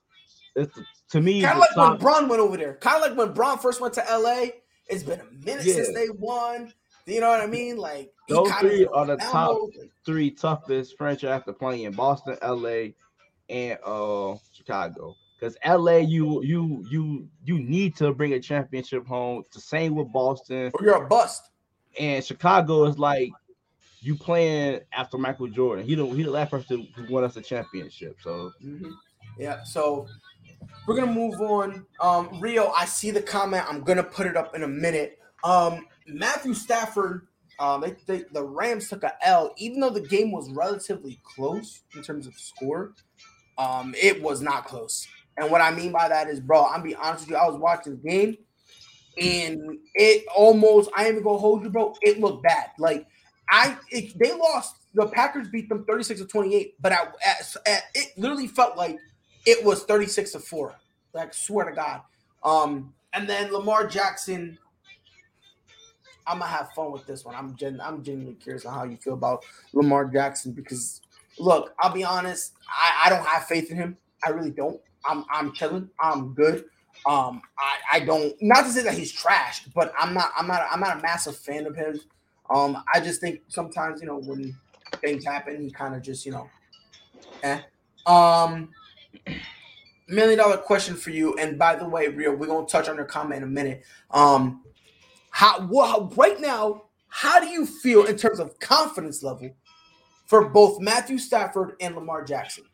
It's, to me, kind of like top. when Bron went over there. Kind of like when Bron first went to L A. It's been a minute yeah. since they won. You know what I mean? Like those three are the top three toughest franchise after playing in Boston, L A, and uh, Chicago. Because L A, you you you you need to bring a championship home. It's the same with Boston. Or you're a bust. And Chicago is like you playing after Michael Jordan. He the he the last person who won us a championship. So mm-hmm. yeah. So we're gonna move on. Um, Rio, I see the comment. I'm gonna put it up in a minute. Um, Matthew Stafford. Um, they, they, the Rams took a L, even though the game was relatively close in terms of score. Um, it was not close. And what I mean by that is, bro, I'm be honest with you. I was watching the game, and it almost—I ain't even gonna hold you, bro. It looked bad. Like I—they lost. The Packers beat them thirty-six to twenty-eight, but I, at, at, it literally felt like it was thirty-six to four. Like, swear to God. Um, and then Lamar Jackson. I'm gonna have fun with this one. I'm gen- I'm genuinely curious on how you feel about Lamar Jackson because, look, I'll be honest. I, I don't have faith in him. I really don't. I'm I'm chilling. I'm good. Um, I, I don't not to say that he's trashed, but I'm not I'm not I'm not a massive fan of his. Um, I just think sometimes, you know, when things happen, he kind of just, you know, eh. Um, million dollar question for you. And by the way, Rio, we're gonna touch on your comment in a minute. Um, how well right now? How do you feel in terms of confidence level for both Matthew Stafford and Lamar Jackson?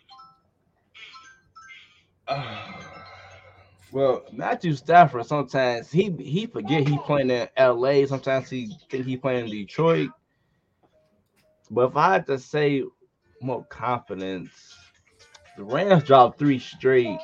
Uh, well, Matthew Stafford, sometimes he he forget he playing in L A. Sometimes he think he playing in Detroit. But if I had to say more confidence, the Rams dropped three straight.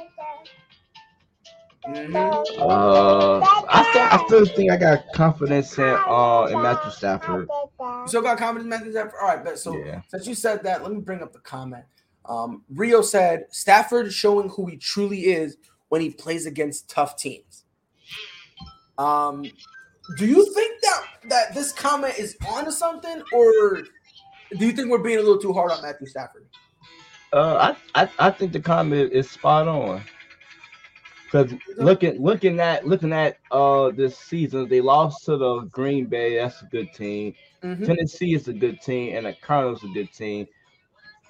Mm-hmm. Uh, I still, I still think I got confidence in uh in Matthew Stafford. You still got confidence in Matthew Stafford? All right, but so yeah. since you said that, let me bring up the comment. Um, Rio said, Stafford showing who he truly is when he plays against tough teams. Um, do you think that, that this comment is onto something, or do you think we're being a little too hard on Matthew Stafford? Uh, I, I, I think the comment is spot on. Because looking looking at looking at uh this season, they lost to the Green Bay. That's a good team. Mm-hmm. Tennessee is a good team, and the Cardinals is a good team.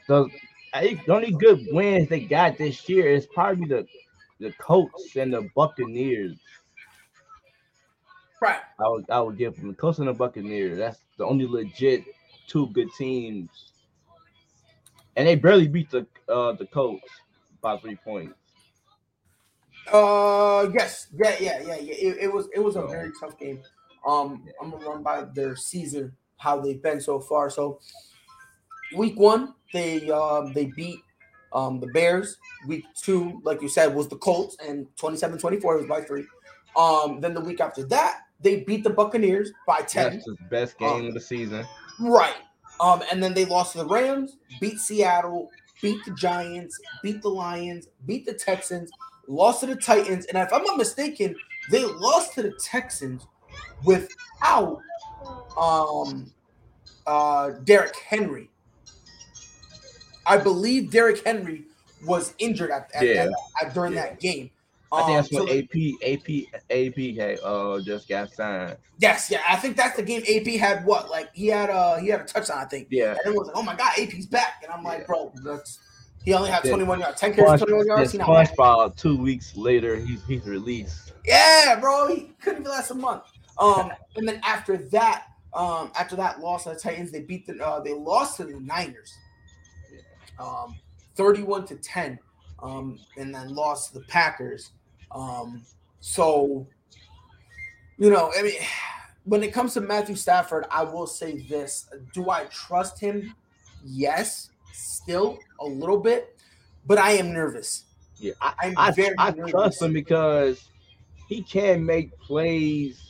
So I, the only good wins they got this year is probably the the Colts and the Buccaneers. Right. I would I would give them the Colts and the Buccaneers. That's the only legit two good teams, and they barely beat the uh, the Colts by three points. Uh yes yeah yeah yeah yeah. It, it was it was a very tough game. Um, yeah. I'm gonna run by their season how they've been so far. So week one. They um they beat um the Bears. Week two, like you said, was the Colts, and twenty-seven twenty-four, it was by three. Um, then the week after that, they beat the Buccaneers by ten. That's the best game um, of the season. Right. Um, and then they lost to the Rams, beat Seattle, beat the Giants, beat the Lions, beat the Texans, lost to the Titans. And if I'm not mistaken, they lost to the Texans without um uh Derrick Henry. I believe Derrick Henry was injured at, at, yeah. at, at during yeah. that game. Um, I think that's so when A P A P A P uh just got signed. Yes, yeah, I think that's the game A P had what like he had a he had a touchdown, I think. Yeah, and everyone's like, oh my God, A P's back, and I'm like, yeah. bro, that's, he only had twenty-one yards, ten carries, twenty-one yards. He punched ball two weeks later. He's he's released. Yeah, bro, he couldn't be last a month. Um, and then after that, um, after that loss to the Titans, they beat the uh, they lost to the Niners. Um, thirty-one to ten, um, and then lost to the Packers. Um, so, you know, I mean, when it comes to Matthew Stafford, I will say this. Do I trust him? Yes, still a little bit, but I am nervous. Yeah, I, I'm I, very I nervous. trust him because he can make plays.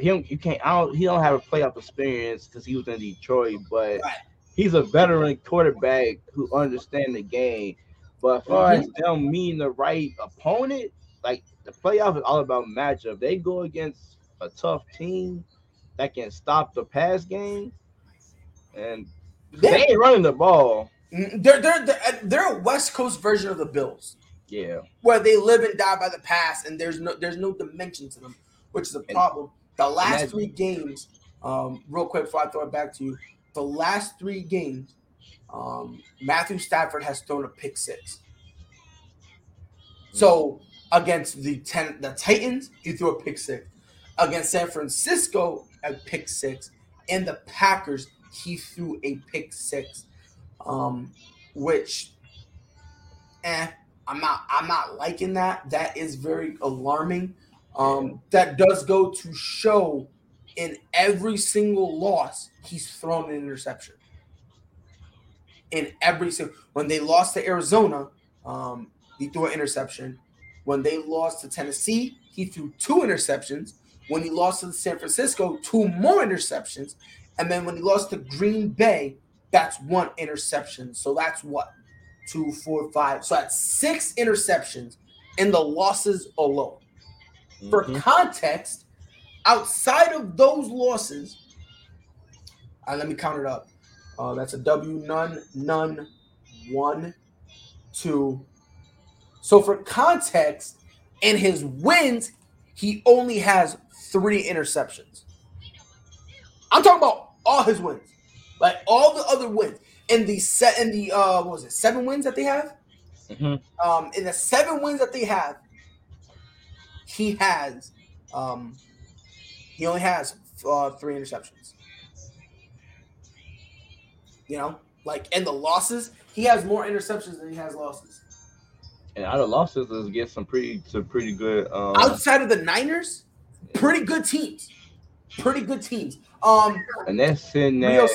He don't, you can't, I don't, he don't have a playoff experience because he was in Detroit, but right. He's a veteran quarterback who understands the game. But as far as them meeting the right opponent, like the playoff is all about matchup. They go against a tough team that can stop the pass game, and they, they ain't running the ball. They're they're they're a West Coast version of the Bills. Yeah, where they live and die by the pass, and there's no there's no dimension to them, which is a problem. The last three games, um, real quick before I throw it back to you, the last three games, um, Matthew Stafford has thrown a pick six. So against the ten, the Titans, he threw a pick six. Against San Francisco, a pick six, and the Packers, he threw a pick six, um, which, eh. I'm not. I'm not liking that. That is very alarming. Um, that does go to show in every single loss he's thrown an interception. In every single when they lost to Arizona, um, he threw an interception. When they lost to Tennessee, he threw two interceptions. When he lost to San Francisco, two more interceptions, and then when he lost to Green Bay, that's one interception. So that's what. Two, four, five. So that's six interceptions in the losses alone. Mm-hmm. For context, outside of those losses, uh, let me count it up. Uh, that's a W, none, none, one, two. So for context, in his wins, he only has three interceptions. I'm talking about all his wins, like all the other wins. In the set, in the uh, what was it? Seven wins that they have. Mm-hmm. Um, in the seven wins that they have, he has, um, he only has uh, three interceptions. You know, like in the losses, he has more interceptions than he has losses. And out of losses, let's get some pretty, some pretty good. Um... Outside of the Niners, pretty good teams, pretty good teams. Um, and that's in that. Real-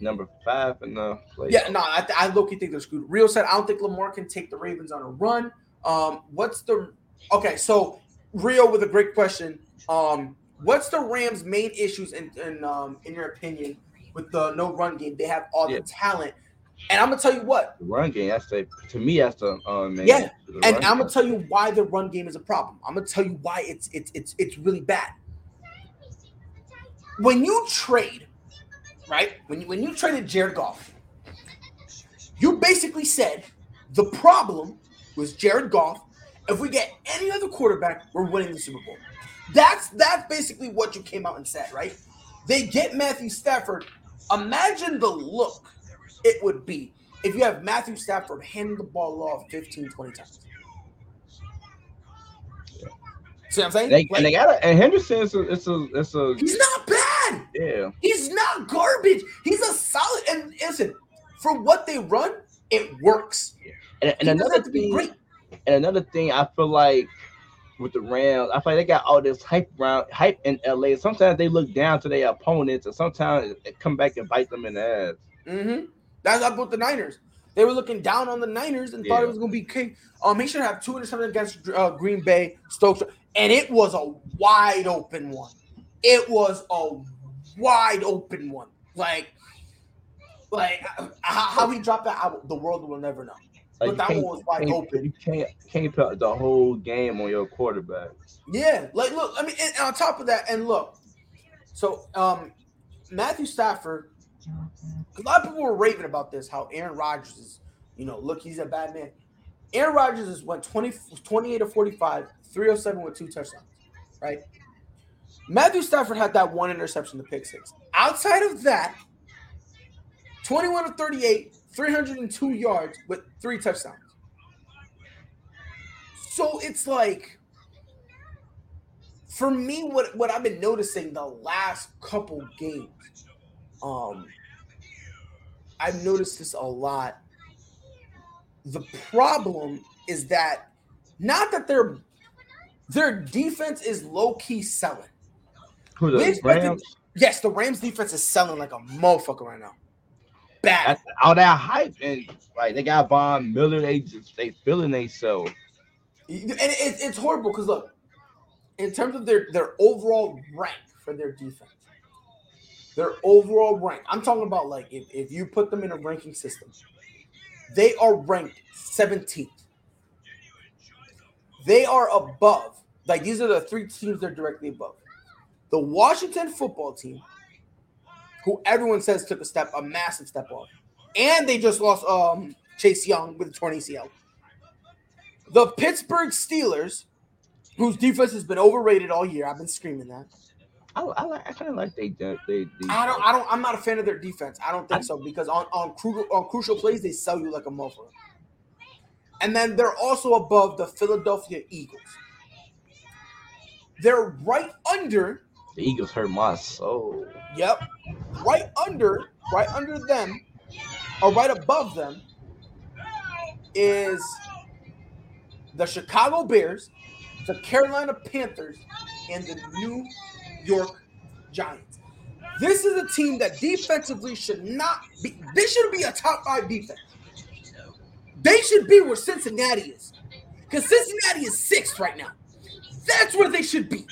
Number five and the play. Yeah, no, I, I low-key think they're screwed. Rio said, I don't think Lamar can take the Ravens on a run. Um, what's the – okay, so Rio with a great question. Um, what's the Rams' main issues, in in, um, in your opinion, with the no-run game? They have all yeah. the talent. And I'm going to tell you what. The run game, that's the, to me, that's the uh, main Yeah, the and I'm going to tell you why the run game is a problem. I'm going to tell you why it's it's it's it's really bad. When you trade – right? When you, when you traded Jared Goff, you basically said the problem was Jared Goff. If we get any other quarterback, we're winning the Super Bowl. That's that's basically what you came out and said, right? They get Matthew Stafford. Imagine the look it would be if you have Matthew Stafford handing the ball off fifteen, twenty times. Yeah. See what I'm saying? They, like, and they got and Henderson is a, it's a, it's a he's not bad. Yeah. He's not garbage. He's a solid and listen, for what they run, it works. Yeah. And, and another thing, great. and another thing, I feel like with the Rams, I feel like they got all this hype around hype in L A. Sometimes they look down to their opponents, and sometimes it come back and bite them in the ass. Mm-hmm. That's up with the Niners. They were looking down on the Niners and yeah. thought it was going to be king. Um, he should have two interceptions against uh, Green Bay, Stokes, and it was a wide open one. It was a wide open one. Like, like how he dropped that out, the world will never know. Like but that one was wide open. You can't, can't put the whole game on your quarterback. Yeah. Like, look, I mean, and, and on top of that, and look, so um, Matthew Stafford, a lot of people were raving about this, how Aaron Rodgers is, you know, look, he's a bad man. Aaron Rodgers is went twenty-eight to forty-five, three oh seven with two touchdowns, right? Matthew Stafford had that one interception, the pick six. Outside of that, twenty-one of thirty-eight, three hundred two yards with three touchdowns. So it's like, for me, what, what I've been noticing the last couple games, um, I've noticed this a lot. The problem is that not that their their defense is low-key selling. Who, the Rams? Yes, the Rams defense is selling like a motherfucker right now. Bad. All that hype and like they got Von Miller, they just they feeling they sell. And it, it's horrible because look, in terms of their, their overall rank for their defense, their overall rank. I'm talking about like if, if you put them in a ranking system, they are ranked seventeenth. They are above. Like these are the three teams they're directly above. The Washington football team, who everyone says took a step, a massive step off, and they just lost um, Chase Young with a torn A C L. The Pittsburgh Steelers, whose defense has been overrated all year. I've been screaming that. I, I, I kind of like they, they, they. I don't. I don't. I'm not a fan of their defense. I don't think I, so because on on, cru- on crucial plays they sell you like a motherfucker. And then they're also above the Philadelphia Eagles. They're right under. The Eagles hurt my soul. Yep, right under, right under them, or right above them is the Chicago Bears, the Carolina Panthers, and the New York Giants. This is a team that defensively should not be. They should be a top five defense. They should be where Cincinnati is, because Cincinnati is sixth right now. That's where they should be.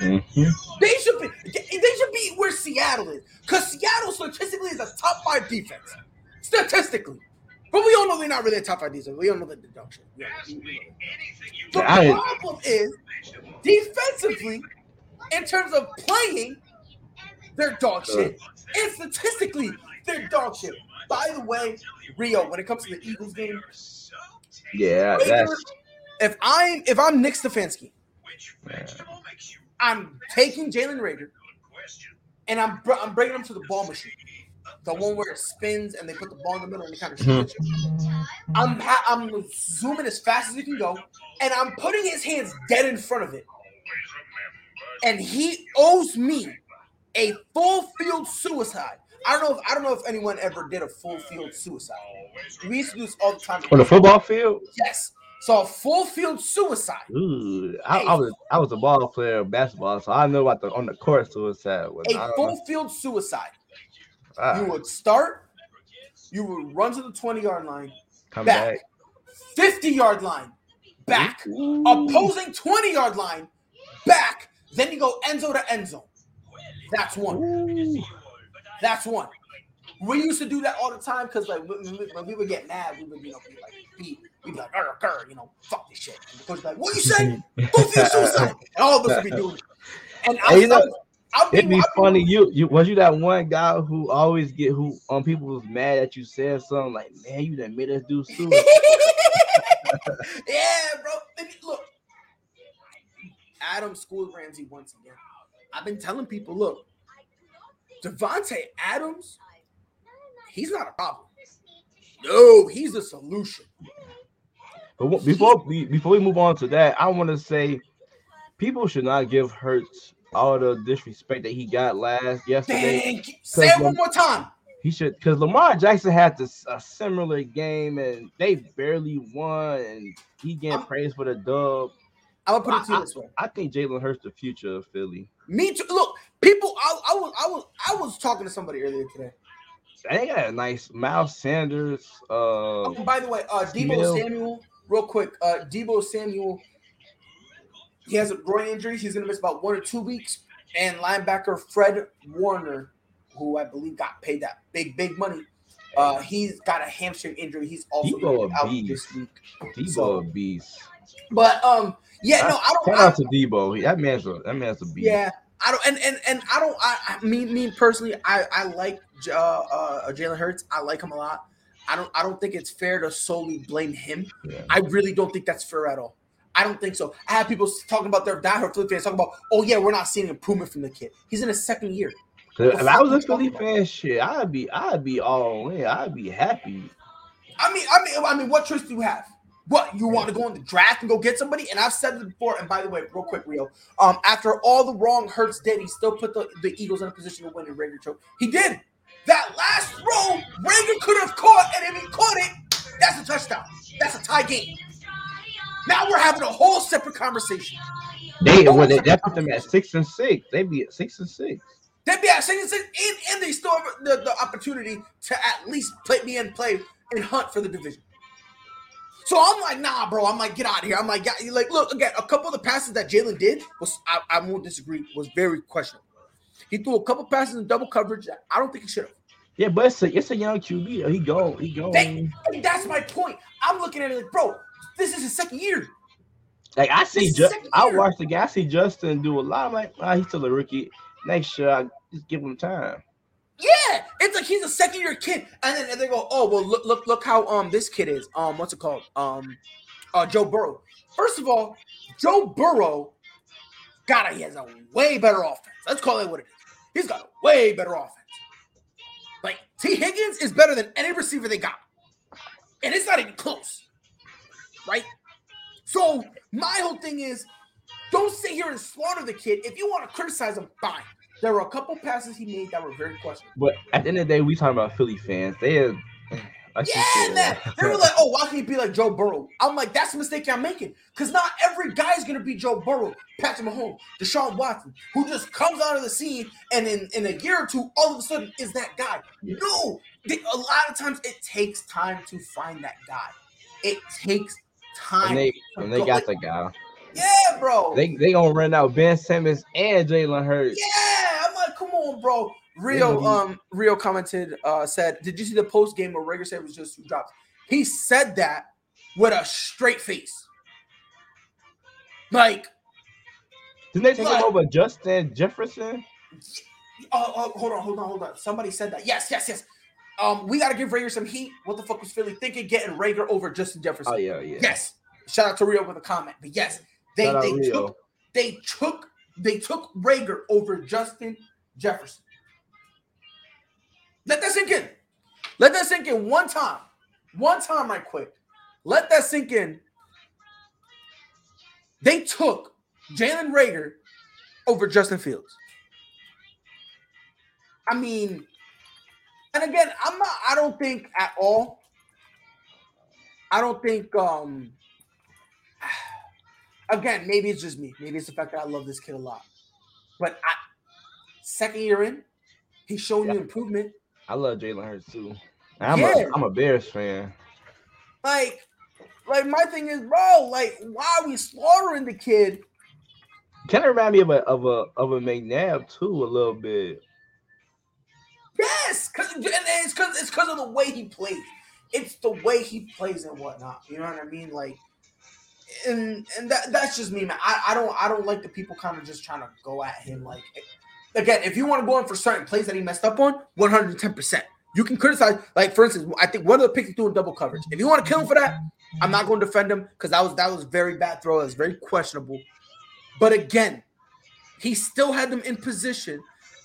Mm-hmm. They should be. They should be where Seattle is, because Seattle statistically is a top five defense, statistically. But we all know they're not really a top five defense. We all know the deduction. Yeah. The problem is defensively, in terms of playing, they're dog shit, and statistically, they're dog shit. By the way, Rio, when it comes to the Eagles game, yeah, that's... if I'm if I'm Nick Stefanski, yeah. I'm taking Jalen Reagor, and I'm I'm bringing him to the ball machine, the one where it spins and they put the ball in the middle and they kind of shoot you. I'm ha- I'm zooming as fast as he can go, and I'm putting his hands dead in front of it, and he owes me a full field suicide. I don't know. If, I don't know if anyone ever did a full field suicide. We used to do this all the time on the football field. Yes, so a full field suicide. Ooh, I, I was I was a ball player of basketball, so I know about the on the court suicide. Was, a full field suicide. Right. You would start. You would run to the twenty yard line. Come back. back. Fifty yard line. Back. Ooh. Opposing twenty yard line. Back. Then you go end zone to end zone. That's one. Ooh. That's one. We used to do that all the time because, like, when we, when we would get mad, we would, you know, be like, beat. We'd be like, ur, ur, you know, fuck this shit. And the coach would be like, what you say? Go for your suicide. And all of us would be doing it. And I, you know, I, I, it'd be, be funny. Be, you, you was you that one guy who always get who on um, people was mad that you said something like, man, you done made us do suicide. Yeah, bro. And look, Adam schooled Ramsey once again. I've been telling people, look. Devontae Adams, he's not a problem. No, he's a solution. But what, before we before we move on to that, I want to say people should not give Hurts all the disrespect that he got last yesterday. Thank you. Say it one more time. He should, because Lamar Jackson had this a similar game and they barely won, and he getting I'm, praise for the dub. I'm gonna put it to you this way. I think Jalen Hurts the future of Philly. Me too. Look. People, I, I was, I was, I was talking to somebody earlier today. They got a nice Miles Sanders. Uh, oh, by the way, uh, Debo Samuel, real quick. Uh, Debo Samuel, he has a groin injury. He's gonna miss about one or two weeks. And linebacker Fred Warner, who I believe got paid that big, big money, uh, he's got a hamstring injury. He's also Debo out beast. This week. Debo so, a beast. But um, yeah, I, no, I don't. Shout out to Debo. That man's a, that man's a beast. Yeah. I don't and, and, and I don't I, I mean me personally I, I like uh, uh, Jalen Hurts. I like him a lot. I don't I don't think it's fair to solely blame him. Yeah. I really don't think that's fair at all. I don't think so. I have people talking about their diehard Philly fans talking about, oh yeah, we're not seeing improvement from the kid. He's in his second year. If I was a Philly fan, shit, I'd be I'd be all in. I'd be happy. I mean I mean I mean what choice do you have? What, you want to go in the draft and go get somebody? And I've said it before, and by the way, real quick, Rio, um, after all the wrong Hurts did, he still put the, the Eagles in a position to win and Reagor choke. He did. That last throw, Reagor could have caught, and if he caught it, that's a touchdown. That's a tie game. Now we're having a whole separate conversation. They, well, they, that put them at six and six. They'd be at six and six. They'd be at six and six, and, and they still have the, the opportunity to at least play me and play and hunt for the division. So I'm like, nah, bro. I'm like, get out of here. I'm like, yeah. Like, look, again, a couple of the passes that Jalen did was, I, I won't disagree, was very questionable. He threw a couple passes in double coverage that I don't think he should have. Yeah, but it's a, it's a young Q B. He go, he go. That, that's my point. I'm looking at it like, bro, this is his second year. Like I see, Ju- I watched the guy. I see Justin do a lot. I'm like, ah, he's still a rookie. Next year, I just give him time. Yeah, it's like he's a second year kid, and then and they go, oh well, look, look, look how um this kid is. Um, what's it called? Um, uh, Joe Burrow. First of all, Joe Burrow, God, he has a way better offense. Let's call it what it is. He's got a way better offense. Like T. Higgins is better than any receiver they got, and it's not even close, right? So my whole thing is, don't sit here and slaughter the kid. If you want to criticize him, fine. There were a couple passes he made that were very questionable. But at the end of the day, we talking about Philly fans. They are, like yeah, said, man. They were like, oh, why can't he be like Joe Burrow? I'm like, that's a mistake I'm making. Because not every guy is going to be Joe Burrow, Patrick Mahomes, Deshaun Watson, who just comes out of the scene and in, in a year or two, all of a sudden is that guy. Yeah. No. They, a lot of times it takes time to find that guy. It takes time. And they, and they got the guy. Yeah, bro. They they gonna run out Ben Simmons and Jalen Hurts. Yeah, I'm like, come on, bro. Rio um Rio commented uh said, did you see the post game where Reagor said it was just two drops? He said that with a straight face. Like, didn't they take like, him over Justin Jefferson? Uh, uh, hold on, hold on, hold on. Somebody said that. Yes, yes, yes. Um, we gotta give Reagor some heat. What the fuck was Philly thinking? Getting Reagor over Justin Jefferson? Oh yeah, yeah. Yes. Shout out to Rio with a comment, but yes. They they Rio. took they took they took Reagor over Justin Jefferson. Let that sink in. Let that sink in one time. One time right quick. Let that sink in. They took Jalen Reagor over Justin Fields. I mean, and again, I'm not I don't think at all. I don't think um Again, maybe it's just me. Maybe it's the fact that I love this kid a lot. But I, second year in, he's showing yeah. you improvement. I love Jalen Hurts too. I'm, yeah. a, I'm a Bears fan. Like, like my thing is, bro. Like, why are we slaughtering the kid? Kind of remind me of a of a of a McNabb too, a little bit. Yes, cause and it's cause it's cause of the way he plays. It's the way he plays and whatnot. You know what I mean? Like. And and that that's just me, man. I, I don't I don't like the people kind of just trying to go at him. Like, again, if you want to go in for certain plays that he messed up on, one hundred ten percent. You can criticize. Like, for instance, I think one of the picks he threw in double coverage. If you want to kill him for that, I'm not going to defend him because that was that was very bad throw. That was very questionable. But again, he still had them in position.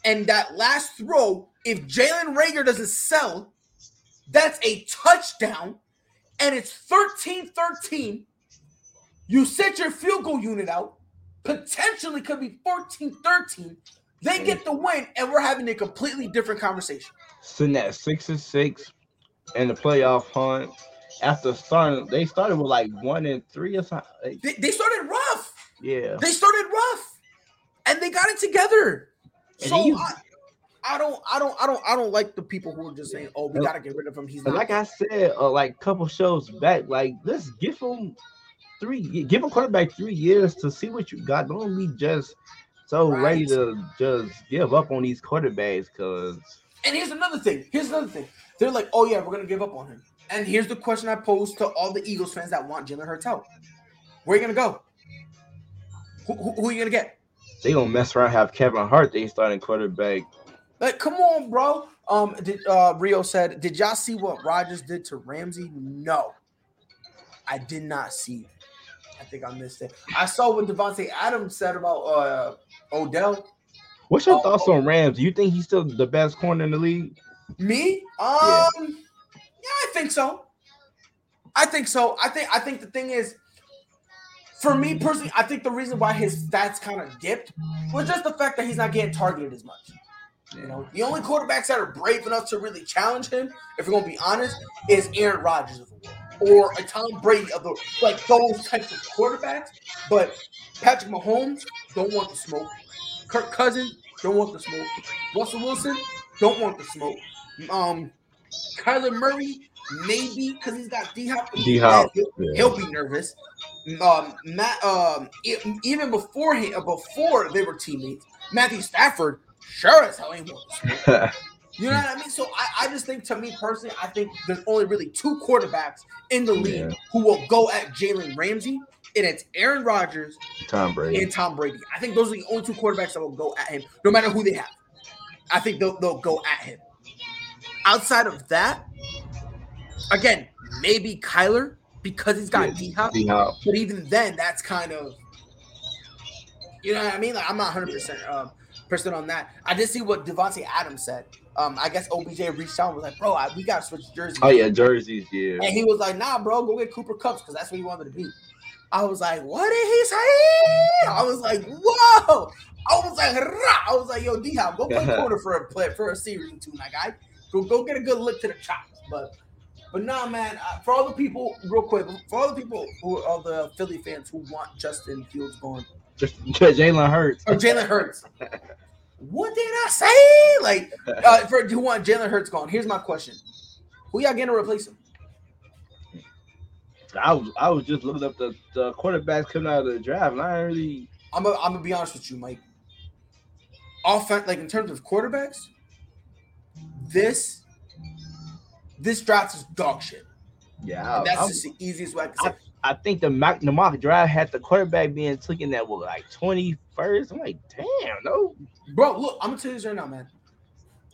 And that last throw, if Jalen Reagor doesn't sell, that's a touchdown, and it's thirteen thirteen. You set your field goal unit out, potentially could be fourteen thirteen. They get the win, and we're having a completely different conversation. Sitting at six and six in the playoff hunt. After starting, they started with like one and three or something. They, they started rough. Yeah. They started rough. And they got it together. And so he, I, I don't I don't I don't I don't like the people who are just saying, oh, we gotta get rid of him. He's not like I said, uh, like a couple shows back, like let's give him Three, give a quarterback three years to see what you got. Don't be just so right. ready to just give up on these quarterbacks. Cause and here's another thing. Here's another thing. They're like, oh yeah, we're gonna give up on him. And here's the question I pose to all the Eagles fans that want Jalen Hurts out. Where are you gonna go? Who, who, who are you gonna get? They gonna mess around and have Kevin Hart. They starting quarterback. Like, come on, bro. Um, did, uh, Rio said, did y'all see what Rodgers did to Ramsey? No, I did not see it. I think I missed it. I saw what Devontae Adams said about uh, Odell. What's your oh, thoughts on Rams? Do you think he's still the best corner in the league? Me? Um, yeah. yeah, I think so. I think so. I think I think the thing is, for me personally, I think the reason why his stats kind of dipped was just the fact that he's not getting targeted as much. You know, the only quarterbacks that are brave enough to really challenge him, if we're gonna be honest, is Aaron Rodgers of the world. Or a Tom Brady of the like those types of quarterbacks, but Patrick Mahomes don't want the smoke. Kirk Cousins don't want the smoke. Russell Wilson don't want the smoke. Um, Kyler Murray maybe because he's got D Hop. D Hop, he'll, yeah. he'll be nervous. Um, Matt, um, even before he, before they were teammates, Matthew Stafford sure as hell ain't want the smoke. You know what I mean? So I, I just think, to me personally, I think there's only really two quarterbacks in the league yeah. who will go at Jalen Ramsey, and it's Aaron Rodgers Tom Brady. and Tom Brady. I think those are the only two quarterbacks that will go at him, no matter who they have. I think they'll, they'll go at him. Outside of that, again, maybe Kyler because he's got D-Hop. D-Hop. But even then, that's kind of, you know what I mean? Like, I'm not one hundred percent um, person on that. I did see what Devontae Adams said. Um, I guess O B J reached out and was like, bro, I, we got to switch jerseys. Oh, yeah, jerseys, yeah. And he was like, nah, bro, go get Cooper Cups because that's what he wanted to be. I was like, what did he say? I was like, whoa. I was like, Rah! I was like, yo, D-Hop, go play corner for a play, for a series and two, my guy. Go, go get a good look to the chops. But, but nah, man, uh, for all the people, real quick, for all the people who are all the Philly fans who want Justin Fields gone. Jalen Hurts. Or Jalen Hurts. What did I say? Like, uh, for who want Jalen Hurts gone? Here's my question: who y'all gonna replace him? I was I was just looking up the, the quarterbacks coming out of the draft, and I ain't really. I'm a, I'm gonna be honest with you, Mike. Offense, like in terms of quarterbacks, this this draft is dog shit. Yeah, and that's I'm, just the easiest way I can say. I, I think the mock the mock draft had the quarterback being taken at what like twenty-first. I'm like, damn, no. Bro, look, I'm gonna tell you this right now, man.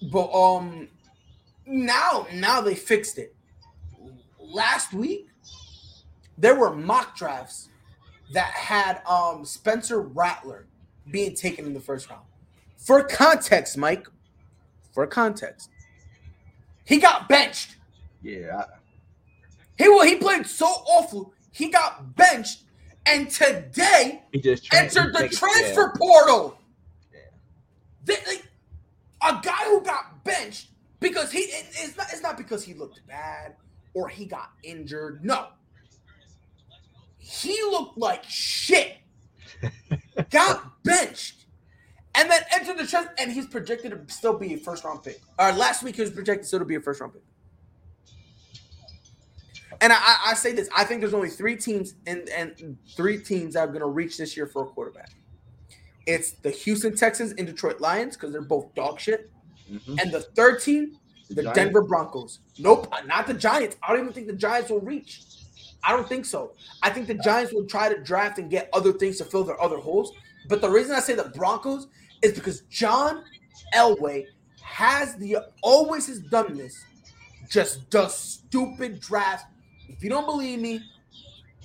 But um, now now they fixed it. Last week, there were mock drafts that had um Spencer Rattler being taken in the first round. For context, Mike, for context, he got benched. Yeah, he well, he played so awful, he got benched, and today he just tra- entered he the transfer portal. They, like, a guy who got benched because he it, it's not it's not because he looked bad or he got injured. No, he looked like shit. Got benched, and then entered the chest, and he's projected to still be a first round pick. Or last week he was projected still to be a first round pick. And I, I, I say this: I think there's only three teams and and three teams that are going to reach this year for a quarterback. It's the Houston Texans and Detroit Lions because they're both dog shit. Mm-hmm. And the third team, the, the Denver Broncos. Nope, not the Giants. I don't even think the Giants will reach. I don't think so. I think the Giants will try to draft and get other things to fill their other holes. But the reason I say the Broncos is because John Elway has the always has done this, just does stupid drafts. If you don't believe me,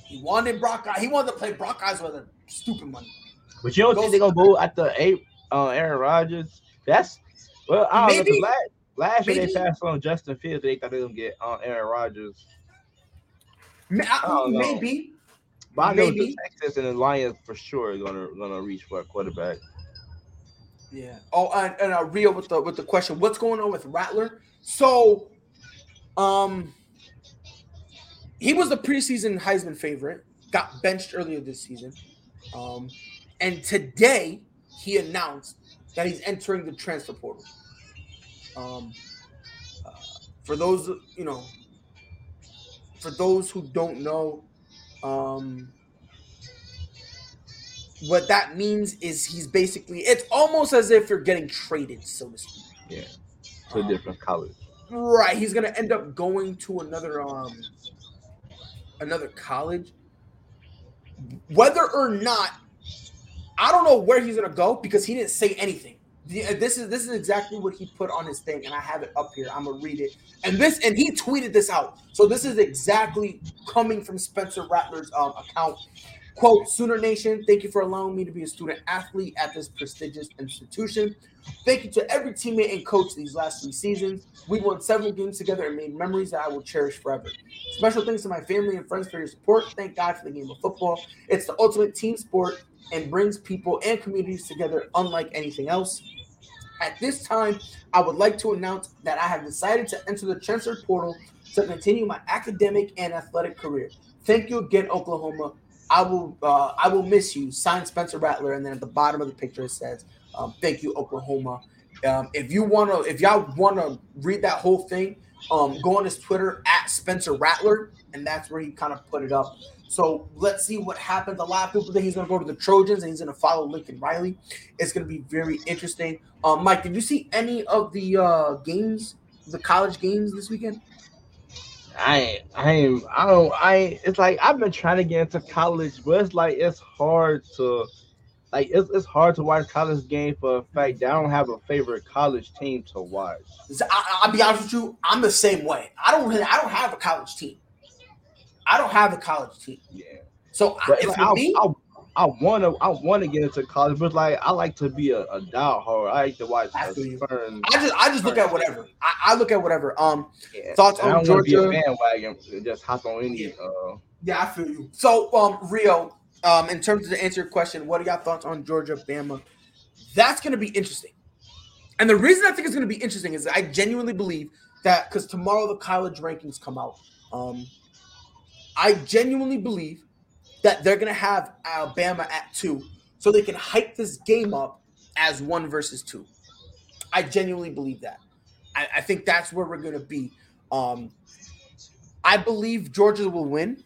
he wanted Brock. He wanted to play Brock Osweiler stupid money. But you don't think they're going to go after eight, uh, Aaron Rodgers? That's – well, I don't maybe, know. Last, last year maybe, they passed on Justin Fields. They thought they were going to get uh, Aaron Rodgers. I maybe. But I know the Texans and the Lions for sure are going to going to reach for a quarterback. Yeah. Oh, and, and uh, Rio with the, with the question, what's going on with Rattler? So, um, he was the preseason Heisman favorite, got benched earlier this season. Um And today, he announced that he's entering the transfer portal. Um, uh, for those, you know, for those who don't know, um, what that means is he's basically, it's almost as if you're getting traded, so to speak. Yeah, to a different um, college. Right, he's going to end up going to another, um, another college. Whether or not, I don't know where he's gonna go because he didn't say anything. This is this is exactly what he put on his thing, and I have it up here. I'm gonna read it, and this and he tweeted this out. So this is exactly coming from Spencer Rattler's um, account. Quote: Sooner Nation, thank you for allowing me to be a student athlete at this prestigious institution. Thank you to every teammate and coach these last three seasons. We won seven games together and made memories that I will cherish forever. Special thanks to my family and friends for your support. Thank God for the game of football. It's the ultimate team sport and brings people and communities together unlike anything else. At this time, I would like to announce that I have decided to enter the transfer portal to continue my academic and athletic career. Thank you again, Oklahoma. I will uh, I will miss you. Signed, Spencer Rattler. And then at the bottom of the picture, it says, um, thank you, Oklahoma. Um, if you want to, if y'all want to read that whole thing, um, go on his Twitter at Spencer Rattler. And that's where he kind of put it up. So let's see what happens. A lot of people think he's going to go to the Trojans and he's going to follow Lincoln Riley. It's going to be very interesting. Um, Mike, did you see any of the uh, games, the college games this weekend? I I am I don't I it's like I've been trying to get into college, but it's like it's hard to like it's it's hard to watch college game for a fact that I don't have a favorite college team to watch. I, I'll be honest with you, I'm the same way. I don't really, I don't have a college team. I don't have a college team. Yeah. So I, like, for me, I, I, I wanna I wanna get into college, but like I like to be a, a diehard. I like to watch. I, certain, I just I just look at whatever. I, I look at whatever. Um, yeah. Thoughts I on Georgia? Be a bandwagon and just hop on any. Yeah. Uh, yeah, I feel you. So um, Rio, um, in terms of the answer to your question, what are y'all thoughts on Georgia, Bama? That's gonna be interesting. And the reason I think it's gonna be interesting is I genuinely believe that because tomorrow the college rankings come out. Um, I genuinely believe that they're going to have Alabama at two so they can hype this game up as one versus two. I genuinely believe that. I, I think that's where we're going to be. Um, I believe Georgia will win.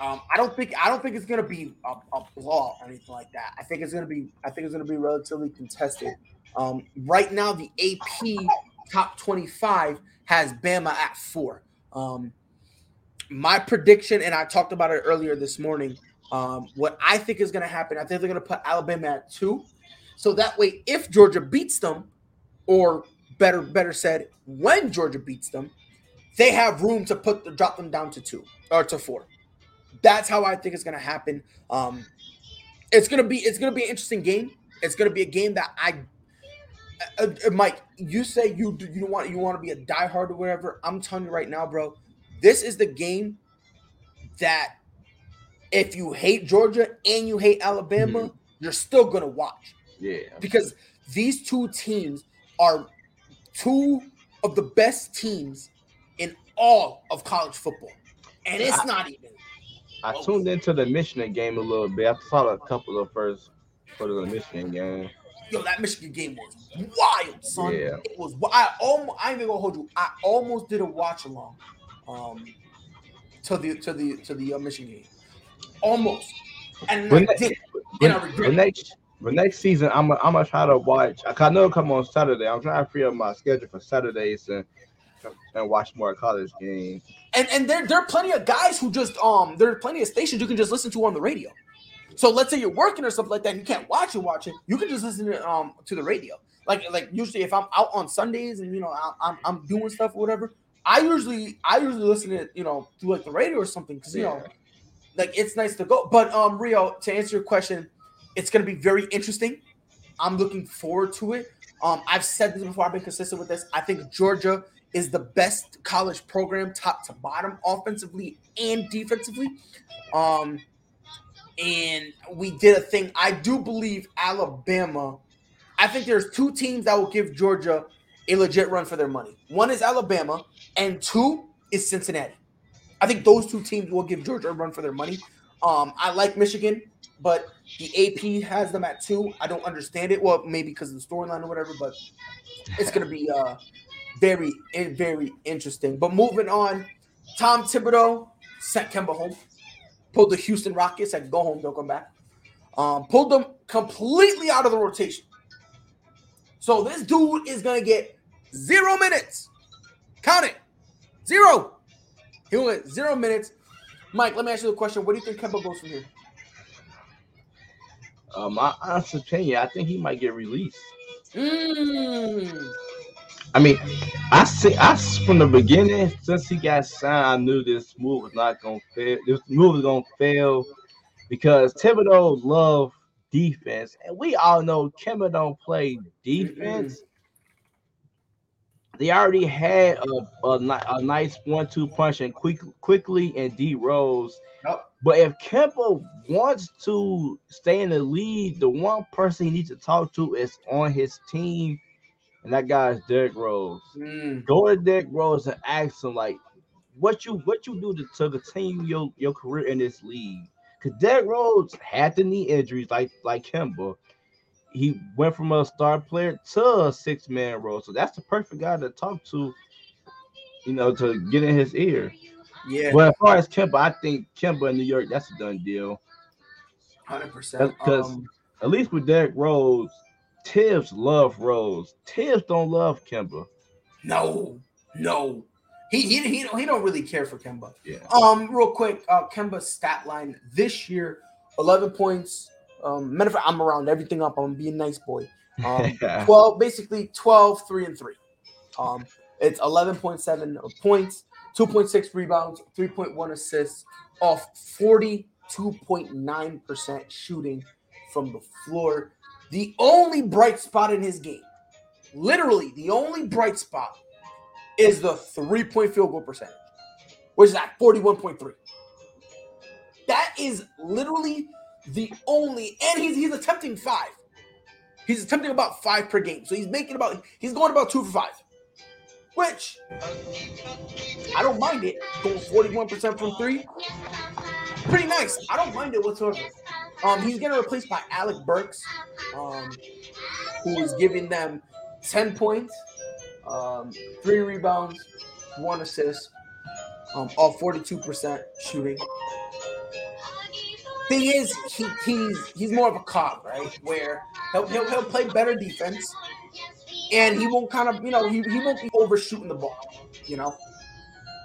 Um, I don't think I don't think it's going to be a, a blowout or anything like that. I think it's going to be I think it's going to be relatively contested. Um, right now, the A P top twenty-five has Bama at four. Um, My prediction, and I talked about it earlier this morning, um, what I think is going to happen, I think they're going to put Alabama at two. So that way, if Georgia beats them, or better better said, when Georgia beats them, they have room to put the, drop them down to two or to four. That's how I think it's going to happen. Um, it's going to be it's going to be an interesting game. It's going to be a game that I uh, – Mike, you say you you want you want to be a diehard or whatever. I'm telling you right now, bro. This is the game that if you hate Georgia and you hate Alabama, mm-hmm. you're still going to watch. Yeah. Because these two teams are two of the best teams in all of college football. And it's I, not even. I close. tuned into the Michigan game a little bit. I saw a couple of first for the Michigan game. Yo, that Michigan game was wild, son. Yeah. It was I almost I ain't even going to hold you. I almost did a watch along. Um, to the to the to the uh, Michigan game, almost. And when next, when, and when next when next season, I'm gonna I'm gonna try to watch. I know it'll come on Saturday. I'm trying to free up my schedule for Saturdays and and watch more college games. And and there there are plenty of guys who just um there are plenty of stations you can just listen to on the radio. So let's say you're working or something like that, and you can't watch it. Watch it. You can just listen to um to the radio. Like like usually if I'm out on Sundays and you know I, I'm I'm doing stuff or whatever. I usually I usually listen to, you know, through like the radio or something because, you yeah. know, like it's nice to go. But, um, Rio, to answer your question, it's going to be very interesting. I'm looking forward to it. Um, I've said this before. I've been consistent with this. I think Georgia is the best college program top to bottom offensively and defensively. Um, and we did a thing. I do believe Alabama. I think there's two teams that will give Georgia a legit run for their money. One is Alabama. And two is Cincinnati. I think those two teams will give Georgia a run for their money. Um, I like Michigan, but the A P has them at two. I don't understand it. Well, maybe because of the storyline or whatever, but it's going to be uh, very, very interesting. But moving on, Tom Thibodeau sent Kemba home, pulled the Houston Rockets, said go home, don't come back. Um, pulled them completely out of the rotation. So this dude is going to get zero minutes. Count it. Zero. He went zero minutes. Mike, let me ask you a question. What do you think Kemba goes from here? Um, my honest opinion, I think he might get released. Mm. I mean, I see. I from the beginning, since he got signed, I knew this move was not gonna fail. This move was gonna fail because Thibodeau loves defense, and we all know Kemba don't play defense. Mm-mm. They already had a, a, a nice one-two punch and quick, quickly and D Rose. Nope. But if Kemba wants to stay in the league, the one person he needs to talk to is on his team, and that guy is Derrick Rose. Mm. Go to Derrick Rose and ask him, like, what you what you do to, to continue your, your career in this league? Because Derrick Rose had the knee injuries like like Kemba. He went from a star player to a six-man role. So that's the perfect guy to talk to, you know, to get in his ear. Yeah. But as far as Kemba, I think Kemba in New York, that's a done deal. one hundred percent. Because um, at least with Derrick Rose, Tibbs love Rose. Tibbs don't love Kemba. No, no. He he he don't, he don't really care for Kemba. Yeah. Um, real quick, uh, Kemba's stat line this year: eleven points. Um, matter of fact, I'm around everything up. I'm being nice, boy. Um, twelve, basically twelve, three and three. Um, it's eleven point seven points, two point six rebounds, three point one assists, off forty-two point nine percent shooting from the floor. The only bright spot in his game, literally the only bright spot, is the three-point field goal percentage, which is at forty-one point three. That is literally the only, and he's he's attempting five. He's attempting about five per game. So he's making about, he's going about two for five, which I don't mind it. Going forty-one percent from three. Pretty nice. I don't mind it whatsoever. Um, he's getting replaced by Alec Burks, um, who is giving them ten points, um, three rebounds, one assist, um, all forty-two percent shooting. Thing is, he, he's he's more of a cop, right? Where he'll he'll, he'll play better defense, and he won't kind of you know he, he won't be overshooting the ball, you know.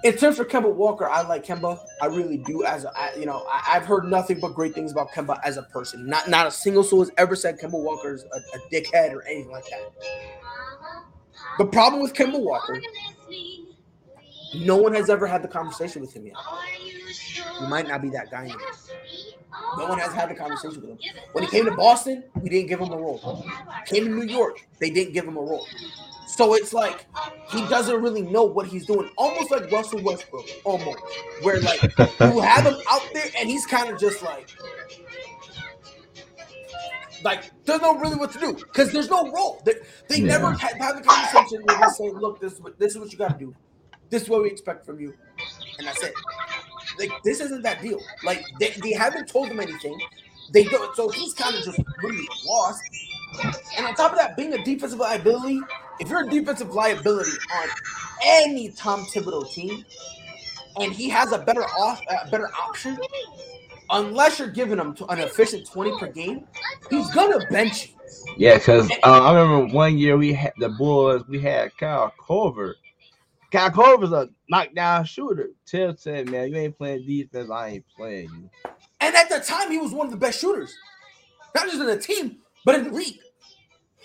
In terms of Kemba Walker, I like Kemba. I really do. As a, I, you know, I, I've heard nothing but great things about Kemba as a person. Not not a single soul has ever said Kemba Walker is a, a dickhead or anything like that. The problem with Kemba Walker, no one has ever had the conversation with him yet. He might not be that guy anymore. No one has had the conversation with him. When he came to Boston, we didn't give him a role. Came to New York, they didn't give him a role. So it's like he doesn't really know what he's doing. Almost like Russell Westbrook, almost. Where, like, you have him out there and he's kind of just like, like, there's no really what to do because there's no role. They, they yeah. never had, had the conversation where they say, look, this is what, this is what you got to do. This is what we expect from you. And that's it. Like, this isn't that deal. Like, they, they haven't told him anything. They don't. So he's kind of just really lost. And on top of that, being a defensive liability, if you're a defensive liability on any Tom Thibodeau team, and he has a better off, uh, better option, unless you're giving him an efficient twenty per game, he's gonna bench you. Yeah, because uh, I remember one year we had the Bulls. We had Kyle Korver. Kyle Korver's a knockdown shooter. Tim said, "Man, you ain't playing defense. I ain't playing you." And at the time, he was one of the best shooters, not just in the team, but in the league.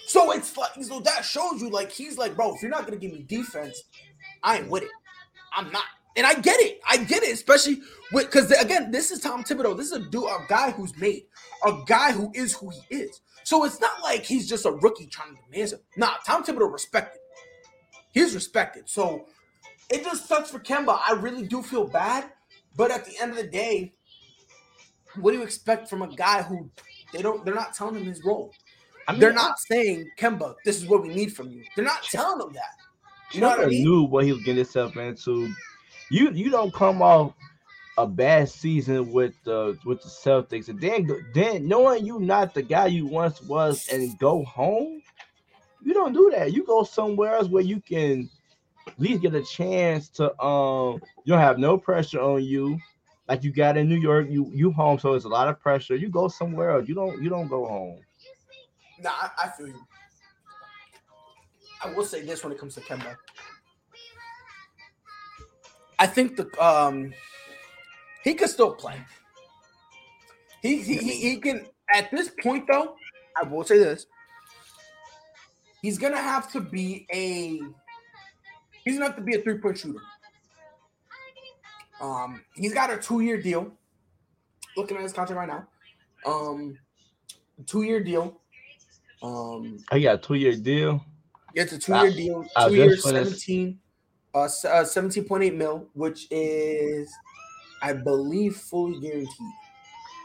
So it's like, so that shows you, like, he's like, bro, if you're not gonna give me defense, I ain't with it. I'm not, and I get it. I get it, especially with because again, this is Tom Thibodeau. This is a dude, a guy who's made, a guy who is who he is. So it's not like he's just a rookie trying to demand him. Nah, Tom Thibodeau respected. He's respected. So it just sucks for Kemba. I really do feel bad, but at the end of the day, what do you expect from a guy who they don't? They're not telling him his role. I mean, they're not saying, Kemba, this is what we need from you. They're not telling him that. You know what I mean? Knew what he was getting himself into. You you don't come off a bad season with the with the Celtics, and then then knowing you not the guy you once was, and go home. You don't do that. You go somewhere else where you can at least get a chance to. Um, you don't have no pressure on you, like you got in New York. You you home, so it's a lot of pressure. You go somewhere else. You don't you don't go home. Nah, I, I feel you. I will say this when it comes to Kemba. I think the um he could still play. He he he, he can at this point though. I will say this. He's gonna have to be a he's gonna have to be a three-point shooter. Um, he's got a two-year deal. Looking at his contract right now, um, two-year deal. Um, I got a two-year deal. It's a two-year I, deal. Two years, seventeen, uh, uh, seventeen point eight mil, which is, I believe, fully guaranteed.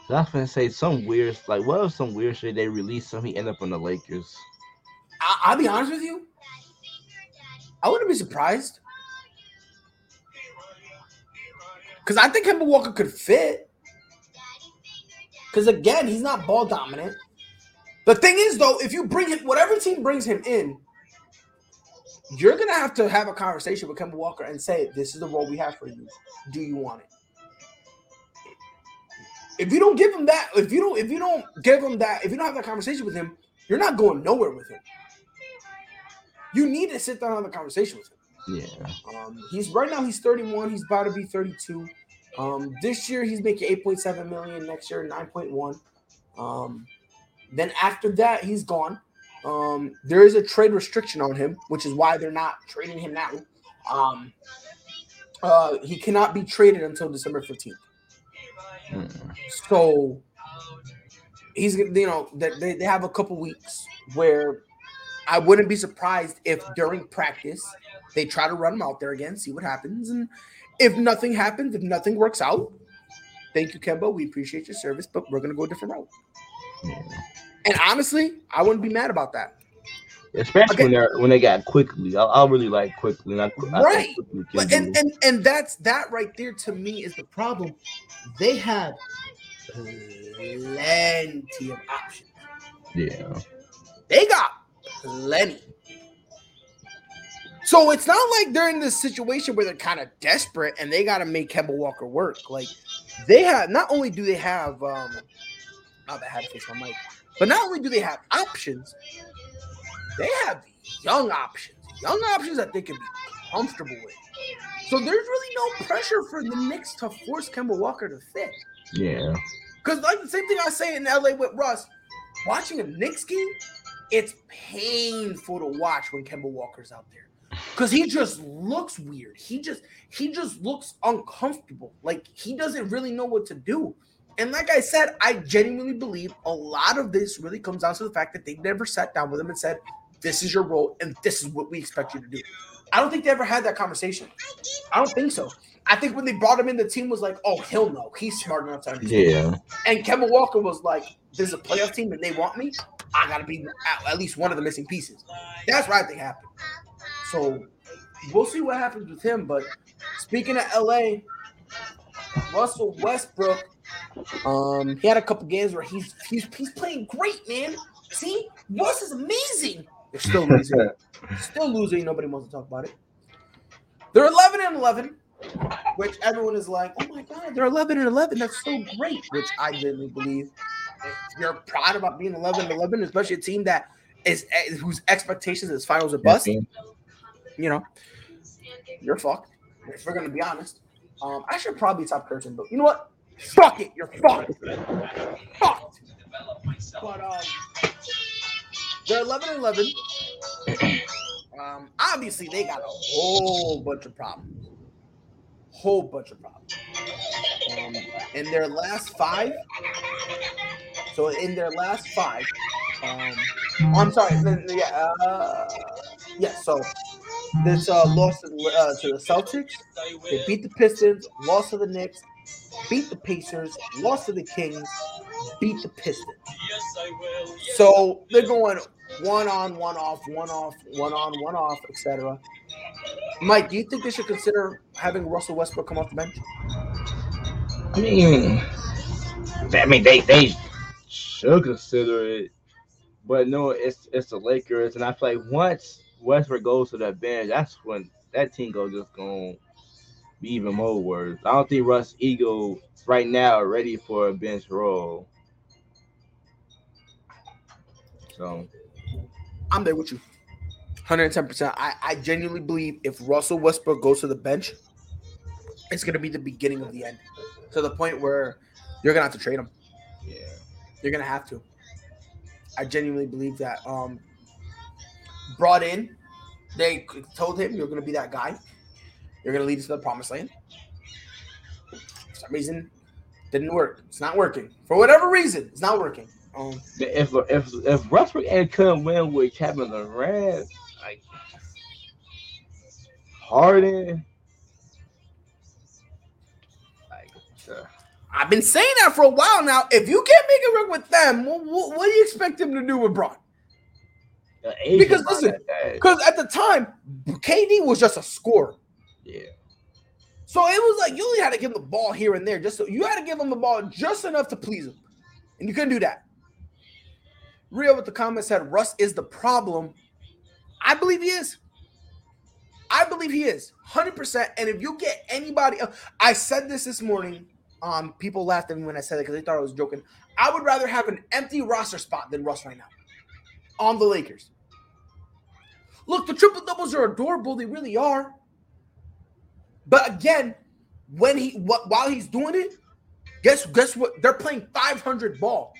I was gonna say some weird, like, what if some weird shit they release him, he end up on the Lakers? I, I'll be honest with you, I wouldn't be surprised because I think Kemba Walker could fit. Because again, he's not ball dominant. The thing is, though, if you bring him, whatever team brings him in, you're going to have to have a conversation with Kemba Walker and say, this is the role we have for you. Do you want it? If you don't give him that, if you don't, if you don't give him that, if you don't have that conversation with him, you're not going nowhere with him. You need to sit down and have a conversation with him. Yeah. Um, he's right now he's thirty-one. He's about to be thirty-two. Um, this year he's making eight point seven million dollars. Next year nine point one. Um, then after that he's gone. Um, there is a trade restriction on him, which is why they're not trading him now. Um, uh, he cannot be traded until December fifteenth. Mm. So he's, you know, they they have a couple weeks where I wouldn't be surprised if during practice they try to run him out there again, see what happens, and if nothing happens, if nothing works out, thank you, Kemba. We appreciate your service, but we're gonna go a different route. Yeah. And honestly, I wouldn't be mad about that. Especially okay. when they when they got quickly, I, I really like quickly. I, I right, but, and, and and that's that right there to me is the problem. They have plenty of options. Yeah, they got plenty. So it's not like they're in this situation where they're kind of desperate and they got to make Kemba Walker work. Like they have, not only do they have, um, not that I had to fix my mic, but not only do they have options. They have young options, young options that they can be comfortable with. So there's really no pressure for the Knicks to force Kemba Walker to fit. Yeah. Because like the same thing I say in L A with Russ, watching a Knicks game, it's painful to watch when Kemba Walker's out there. Because he just looks weird. He just he just looks uncomfortable. Like he doesn't really know what to do. And like I said, I genuinely believe a lot of this really comes down to the fact that they never sat down with him and said, this is your role and this is what we expect you to do. I don't think they ever had that conversation. I don't think so. I think when they brought him in, the team was like, oh, hell no. He's smart enough to understand. Yeah. And Kemba Walker was like, this is a playoff team and they want me. I got to be at least one of the missing pieces. That's why I think happened. So we'll see what happens with him. But speaking of L A, Russell Westbrook, Um, he had a couple games where he's he's he's playing great, man. See, Russ is amazing. They're still losing. still losing. Nobody wants to talk about it. They're eleven and eleven, which everyone is like, oh my god, they're eleven and eleven. That's so great. Which I didn't believe. If you're proud about being eleven and eleven, especially a team that is whose expectations is finals are bust. You know, you're fucked. If we're gonna be honest, um, I should probably stop cursing, but you know what? Fuck it, you're fucked. Fucked. But um, they're eleven and eleven. Um, obviously they got a whole bunch of problems. Whole bunch of problems. Um, in their last five, so in their last five, um, oh, I'm sorry, yeah, uh, yeah. So this uh, loss to the, uh, to the Celtics, they beat the Pistons, lost to the Knicks. Beat the Pacers, lost to the Kings, beat the Pistons. So they're going one on, one off, one off, one on, one off, et cetera. Mike, do you think they should consider having Russell Westbrook come off the bench? I mean, I mean they, they should consider it, but no, it's it's the Lakers, and I feel like once Westbrook goes to that bench, that's when that team goes just going. Be even more worse. I don't think Russ Eagle right now are ready for a bench role. So I'm there with you. one hundred ten percent. I, I genuinely believe if Russell Westbrook goes to the bench, it's gonna be the beginning of the end. To the point where you're gonna have to trade him. Yeah. You're gonna have to. I genuinely believe that. Um brought in, they told him you're gonna be that guy. You're going to lead us to the promised land. For some reason, didn't work. It's not working. For whatever reason, it's not working. Um, if if if Westbrook couldn't win with Kevin Durant, like Harden, like uh, I've been saying that for a while now. If you can't make it work with them, what, what, what do you expect them to do with Bron? Because listen, because at the time, K D was just a scorer. Yeah. So it was like you only had to give him the ball here and there. Just so you had to give him the ball just enough to please him. And you couldn't do that. Rio with the comment said Russ is the problem. I believe he is. I believe he is. one hundred percent. And if you get anybody else, I said this this morning. Um, people laughed at me when I said it because they thought I was joking. I would rather have an empty roster spot than Russ right now on the Lakers. Look, the triple doubles are adorable. They really are. But again, when he wh- while he's doing it, guess guess what? They're playing five hundred ball.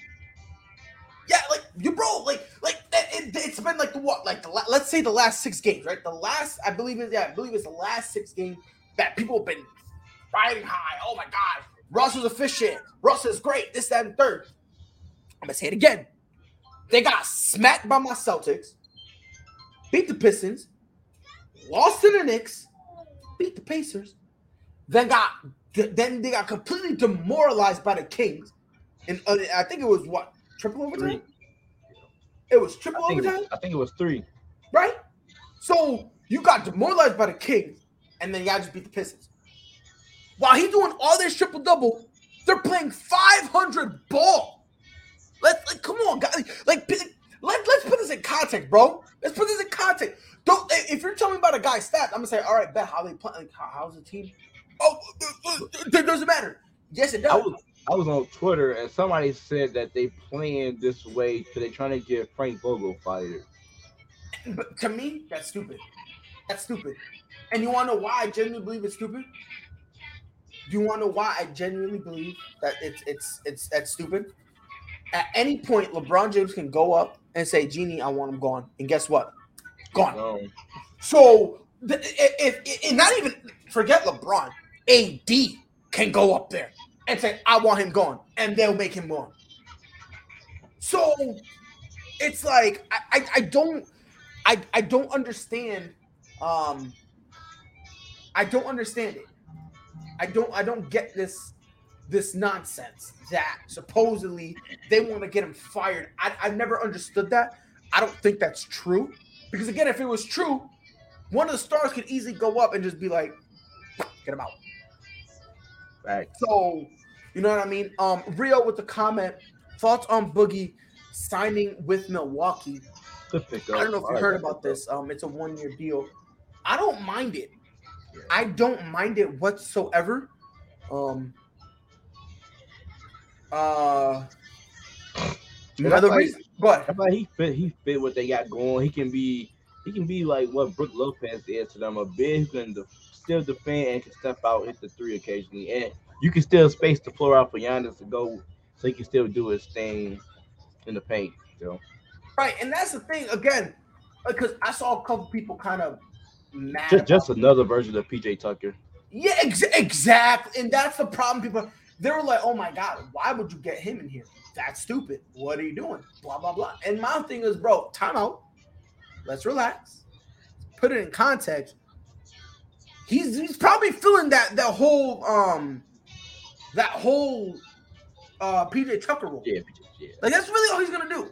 Yeah, like you, bro, like like it, it's been like the what? Like the, let's say the last six games, right? The last, I believe it. Yeah, I believe it's the last six games that people have been riding high. Oh my God, Russell's efficient. Russell's great. This, that, and third. I'm gonna say it again. They got smacked by my Celtics, beat the Pistons, lost to the Knicks, beat the Pacers, then got then they got completely demoralized by the Kings, and uh, I think it was what triple overtime. Three. It was triple I overtime. Was, I think it was three. Right. So you got demoralized by the Kings, and then y'all just beat the Pistons. While he's doing all this triple double, they're playing five hundred ball. Let's like, come on, guys. Like, like let, let's put this in context, bro. Let's put this in context. Don't if you're telling me about a guy's stats, I'm gonna say, all right, bet how they play. Like, how, how's the team? Oh, it doesn't matter. Yes, it does. I was, I was on Twitter and somebody said that they playing this way because they're trying to get Frank Vogel fired. But to me, that's stupid. That's stupid. And you want to know why I genuinely believe it's stupid? Do you want to know why I genuinely believe that it's it's it's that's stupid? At any point, LeBron James can go up and say, Genie, I want him gone. And guess what? Gone. No. So, if, if, not even forget LeBron, A D can go up there and say, I want him gone. And they'll make him gone. So, it's like, I, I, I don't, I, I don't understand. Um, I don't understand it. I don't, I don't get this. This nonsense that supposedly they want to get him fired. I, I've never understood that. I don't think that's true. Because, again, if it was true, one of the stars could easily go up and just be like, get him out. Right. So, you know what I mean? Um, Rio with the comment, thoughts on Boogie signing with Milwaukee. I don't know if you heard about this. Um, it's a one-year deal. I don't mind it. I don't mind it whatsoever. Um... Uh, another like, reason, but like he fit. He fit what they got going. He can be. He can be like what Brook Lopez is to them. A big who can def- still defend and can step out, hit the three occasionally, and you can still space the floor out for Giannis to go, so he can still do his thing in the paint. You know? Right, and that's the thing again, because I saw a couple people kind of mad. Just, just another version of P J Tucker. Yeah, ex- exactly, and that's the problem, people. They were like, oh, my God, why would you get him in here? That's stupid. What are you doing? Blah, blah, blah. And my thing is, bro, time out. Let's relax. Put it in context. He's he's probably feeling that that whole um that whole uh, P J Tucker role. Yeah, yeah. Like, that's really all he's going to do.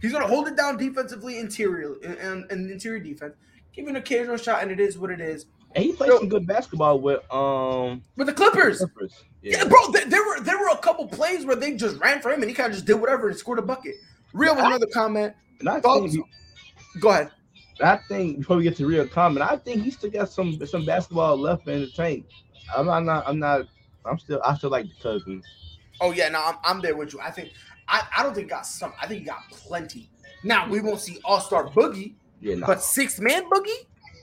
He's going to hold it down defensively, interior, and, and interior defense. Give him an occasional shot, and it is what it is. And he played so, some good basketball with um with the Clippers. With the Clippers. Yeah. yeah, bro, there, there were there were a couple plays where they just ran for him and he kind of just did whatever and scored a bucket. Real with another comment. And I think he, go ahead. I think before we get to real comment, I think he still got some some basketball left in the tank. I'm not, I'm not. I'm not. I'm still. I still like the Cousins. Oh yeah, no, I'm I'm there with you. I think I, I don't think he got some. I think he got plenty. Now we won't see All Star Boogie. Yeah, nah. But six man Boogie.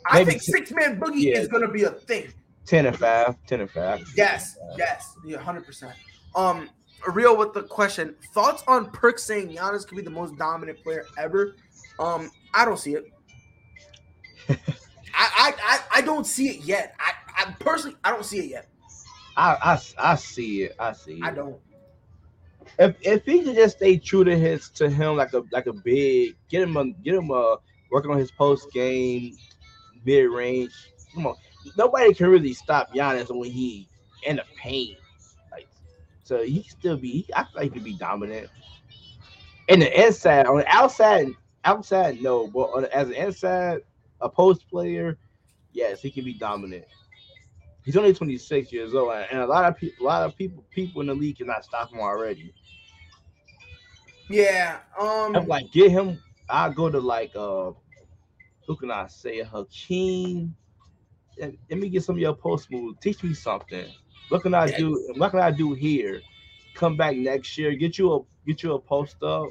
I Maybe think ten, six-man Boogie yeah. is going to be a thing. ten and five, ten and five Yes, yes, yeah, one hundred percent. Um, Real with the question, thoughts on Perk saying Giannis could be the most dominant player ever? Um, I don't see it. I, I, I, I don't see it yet. I, I personally, I don't see it yet. I, I, I see it. I see it. I don't. If if he could just stay true to his to him like a like a big, get him a get him a working on his post game. Mid range, come on. Nobody can really stop Giannis when he in the paint. Like, so he still be. He, I feel like he could be dominant. In the inside, on the outside, outside no, but on, as an inside, a post player, yes, he can be dominant. He's only twenty-six years old, and a lot of people, a lot of people, people in the league cannot stop him already. Yeah, um, I'm like get him. I'll go to like uh. Who can I say? Hakeem. Let me get some of your post moves. Teach me something. What can I do? What can I do here? Come back next year. Get you a get you a post up.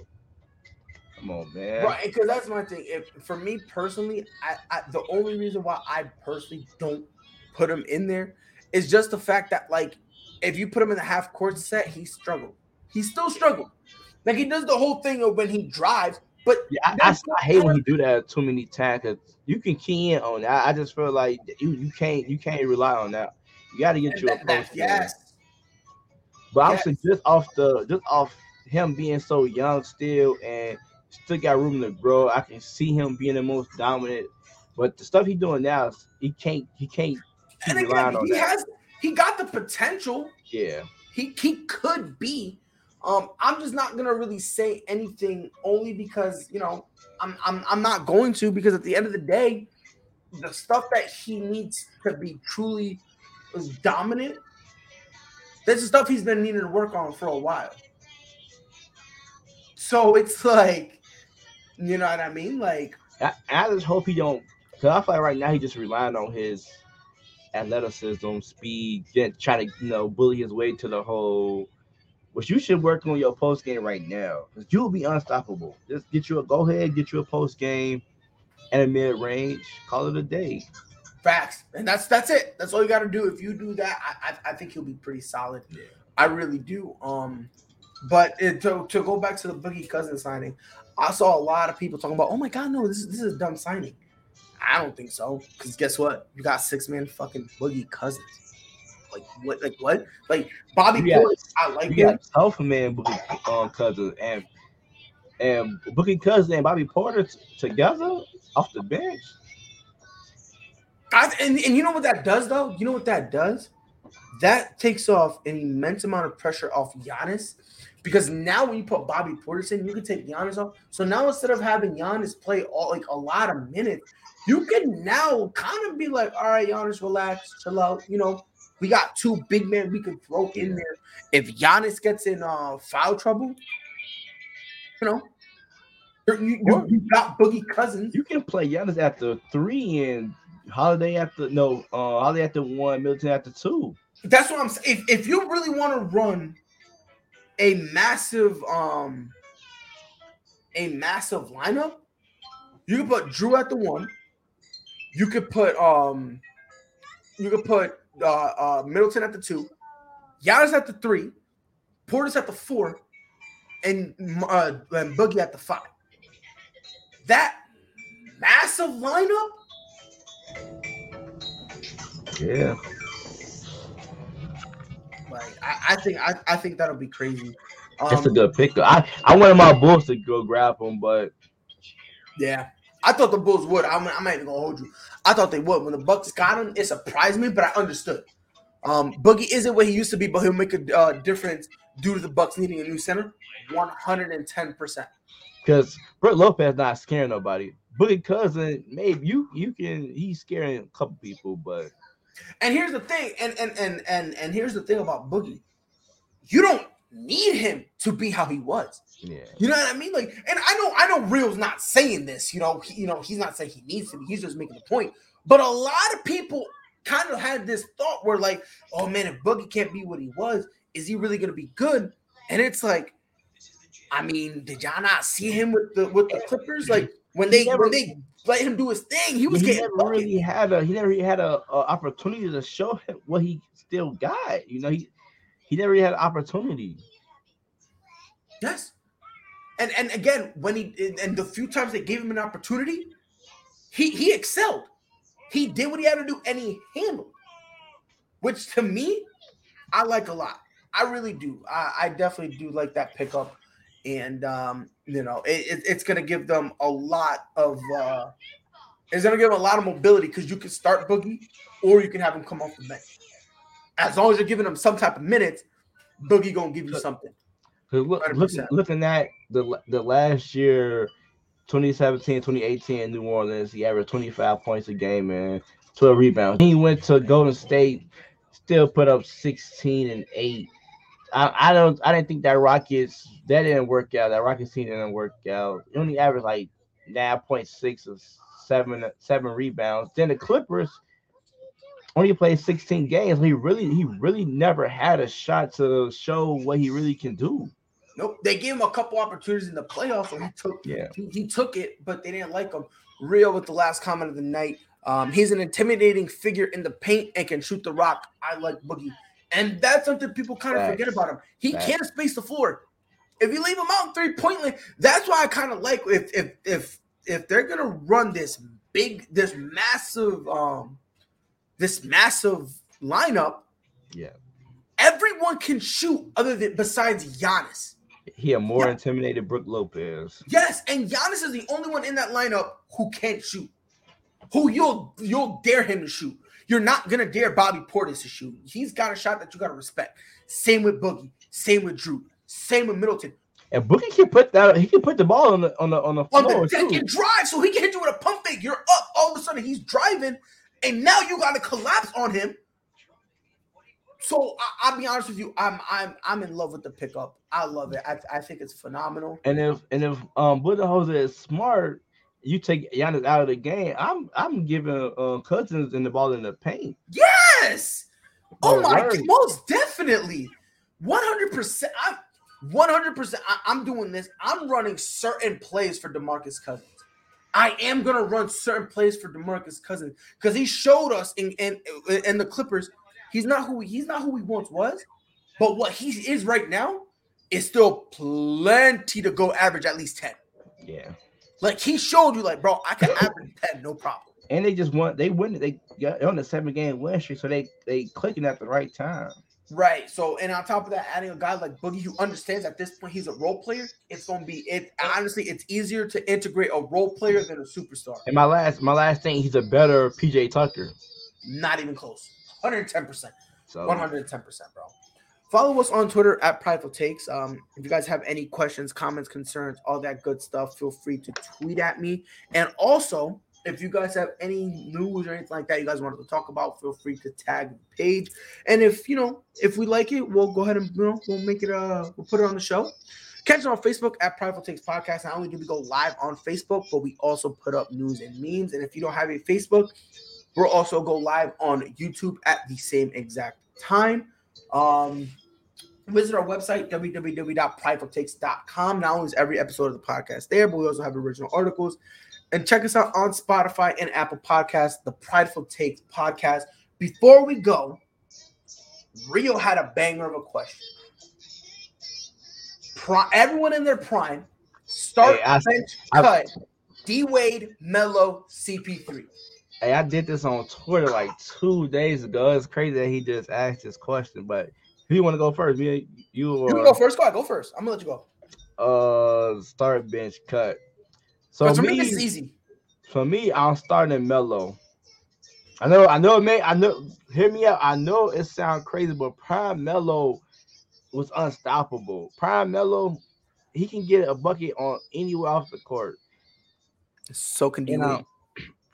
Come on, man. Right, because that's my thing. If for me personally, I, I the only reason why I personally don't put him in there. It's just the fact that, like, if you put him in the half court set, he struggled. He still struggled. Like, he does the whole thing of when he drives, but yeah, I, I, I hate when you do that too many times. Cause you can key in on that. I just feel like you you can't you can't rely on that. You got to get your approach. Yes, but I'm yes. just off the just off him being so young still and still got room to grow. I can see him being the most dominant, but the stuff he's doing now, he can't he can't keep relying on that. He has he got the potential. Yeah, he he could be. Um, I'm just not gonna really say anything, only because you know I'm I'm I'm not going to, because at the end of the day, the stuff that he needs to be truly dominant, that's the stuff he's been needing to work on for a while. So it's like, you know what I mean? Like, I, I just hope he don't, because I feel like right now he just relying on his athleticism, speed, trying to you know bully his way to the whole. But you should work on your post game right now, because you'll be unstoppable. Just get you a go ahead, get you a post game and a mid range. Call it a day. Facts, and that's that's it. That's all you got to do. If you do that, I, I I think he'll be pretty solid. Yeah. I really do. Um, but it, to to go back to the Boogie Cousins signing, I saw a lot of people talking about, oh my God, no, this is this is a dumb signing. I don't think so, because guess what? You got six man fucking Boogie Cousins. Like what? Like what? Like Bobby Portis, I like you him. Tough man, Boogie um, Cousins and and Boogie Cousins and Bobby Portis together off the bench. I, and and you know what that does though? You know what that does? That takes off an immense amount of pressure off Giannis, because now when you put Bobby Portis in, you can take Giannis off. So now instead of having Giannis play all like a lot of minutes, you can now kind of be like, all right, Giannis, relax, chill out, you know. We got two big men we can throw in there. If Giannis gets in uh, foul trouble, you know, you, you, you got Boogie Cousins. You can play Giannis at the three and Holiday at the no, uh, Holiday at the one, Milton at the two. That's what I'm saying. If, if you really want to run a massive, um, a massive lineup, you can put Jrue at the one. You could put um, you could put. Uh, uh, Middleton at the two, Giannis at the three, Portis at the four, and, uh, and Boogie at the five. That massive lineup? Yeah. Like I, I think I, I think that'll be crazy. Um, That's a good pick. I, I wanted my Bulls to go grab him, but yeah. I thought the Bulls would. I'm, I'm not even gonna hold you. I thought they would. When the Bucks got him, it surprised me, but I understood. Um, Boogie isn't what he used to be, but he'll make a uh, difference due to the Bucks needing a new center. one hundred ten percent. Because Brook Lopez not scaring nobody. Boogie Cousins, maybe you you can. He's scaring a couple people, but. And here's the thing, and and and and and here's the thing about Boogie. You don't need him to be how he was. Yeah. You know what I mean? Like, and I know, I know Real's not saying this, you know, he, you know, he's not saying he needs to be, he's just making the point. But a lot of people kind of had this thought where like, oh man, if Boogie can't be what he was, is he really going to be good? And it's like, I mean, did y'all not see him with the, with the Clippers? Like when they, never, when they let him do his thing, he was he getting never really had a, he never really had a, a opportunity to show him what he still got. You know, he, he never really had an opportunity. Yes. And and again, when he and the few times they gave him an opportunity, he he excelled. He did what he had to do, and he handled. Which to me, I like a lot. I really do. I, I definitely do like that pickup, and um, you know, it, it, it's gonna give them a lot of. Uh, it's gonna give them a lot of mobility, because you can start Boogie, or you can have him come off the bench. As long as you're giving him some type of minutes, Boogie gonna give you something. Because look, looking, looking at the the last year, twenty seventeen, twenty eighteen in New Orleans, he averaged twenty-five points a game and twelve rebounds. He went to Golden State, still put up sixteen and eight. I, I don't I didn't think that Rockets that didn't work out. That Rockets team didn't work out. He only averaged like nine point six or seven seven rebounds. Then the Clippers only played sixteen games. He really, he really never had a shot to show what he really can do. Nope. They gave him a couple opportunities in the playoffs, and he took, yeah. he, he took it, but they didn't like him. Real with the last comment of the night. Um, he's an intimidating figure in the paint and can shoot the rock. I like Boogie. And that's something people kind of Facts. forget about him. He Facts. can't space the floor. If you leave him out in three-point lane, that's why I kind of like if if if if they're gonna run this big, this massive, um, this massive lineup. Yeah, everyone can shoot other than besides Giannis. He a more yeah. intimidated Brook Lopez. Yes, and Giannis is the only one in that lineup who can't shoot. Who you'll you'll dare him to shoot. You're not gonna dare Bobby Portis to shoot. He's got a shot that you gotta respect. Same with Boogie. Same with Jrue. Same with Middleton. And Boogie can put that. He can put the ball on the on the on the floor. On the deck and drive, so he can hit you with a pump fake. You're up. All of a sudden, he's driving, and now you got to collapse on him. So I, I'll be honest with you. I'm I'm I'm in love with the pickup. I love it. I I think it's phenomenal. And if and if um Budenholzer is smart, you take Giannis out of the game. I'm I'm giving uh, Cousins in the ball in the paint. Yes. Oh my God. Most definitely. one hundred percent. I. one hundred percent, I, I'm doing this. I'm running certain plays for DeMarcus Cousins. I am going to run certain plays for DeMarcus Cousins because he showed us in, in, in the Clippers, he's not who he, he's not who he once was, but what he is right now is still plenty to go average at least ten. Yeah. Like he showed you, like, bro, I can average ten, no problem. And they just want, they win, they got on the seven-game win streak, so they they clicking at the right time. Right. So, and on top of that, adding a guy like Boogie who understands at this point he's a role player, it's gonna be it. Honestly, it's easier to integrate a role player than a superstar. And my last, my last thing, he's a better P J Tucker. Not even close. one hundred ten percent. So one hundred ten percent, bro. Follow us on Twitter at Prideful Takes. Um, if you guys have any questions, comments, concerns, all that good stuff, feel free to tweet at me. And also, if you guys have any news or anything like that you guys wanted to talk about, feel free to tag the page. And if, you know, if we like it, we'll go ahead and, you know, we'll make it, uh, we'll put it on the show. Catch us on Facebook at Prideful Takes Podcast. Not only do we go live on Facebook, but we also put up news and memes. And if you don't have a Facebook, we'll also go live on YouTube at the same exact time. Um, Visit our website, w w w dot prideful takes dot com. Not only is every episode of the podcast there, but we also have original articles. And check us out on Spotify and Apple Podcasts, the Prideful Takes Podcast. Before we go, Rio had a banger of a question. Pri- everyone in their prime, start, hey, I, bench, I, cut, I, D-Wade, Melo, C P three. Hey, I did this on Twitter like two days ago. It's crazy that he just asked this question, but who you want to go first? Me, you you want to go first? Go ahead, go first. I'm going to let you go. Uh, Start, bench, cut. So for me, this is easy. For me, I'm starting Melo. I know, I know, it may, I know. Hear me out. I know it sounds crazy, but Prime Melo was unstoppable. Prime Melo, he can get a bucket on anywhere off the court. So can D-Wade. And I'm,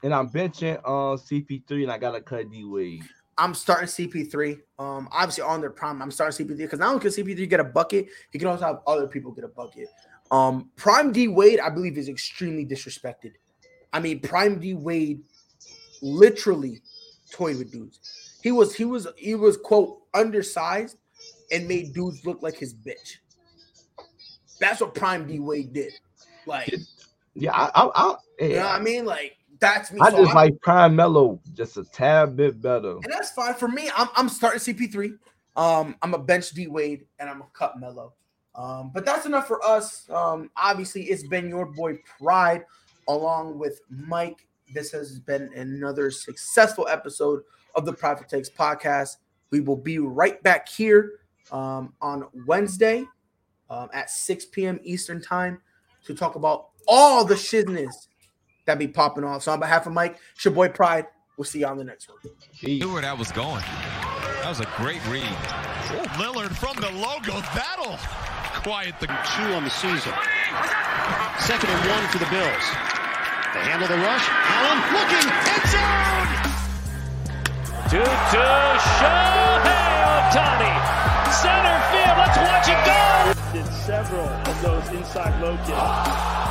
and I'm benching on uh, C P three, and I gotta cut D-Wade. I'm starting C P three. Um, obviously on their prime, I'm starting C P three because not only can C P three get a bucket, he can also have other people get a bucket. Um, Prime D Wade, I believe, is extremely disrespected. I mean, Prime D Wade literally toyed with dudes. He was, he was, he was, quote, undersized and made dudes look like his bitch. That's what Prime D Wade did. Like, yeah, I, I, I yeah. you know what I mean? Like, that's me. I so just I'm, like Prime Melo just a tad bit better. And that's fine for me. I'm, I'm starting C P three. Um, I'm a bench D Wade and I'm a cut Melo. Um, but that's enough for us. Um, obviously, it's been your boy Pride along with Mike. This has been another successful episode of the Prideful Takes Podcast. We will be right back here um, on Wednesday um, at six p.m. Eastern time to talk about all the shitness that be popping off. So on behalf of Mike, it's your boy Pride. We'll see you on the next one. He knew where that was going. That was a great read. Lillard from the logo. That'll quiet the two on the season. Second and one for the Bills. They handle the rush. Allen looking. End zone! Two to Shohei Ohtani. Center field. Let's watch it go. Did several of those inside low kicks.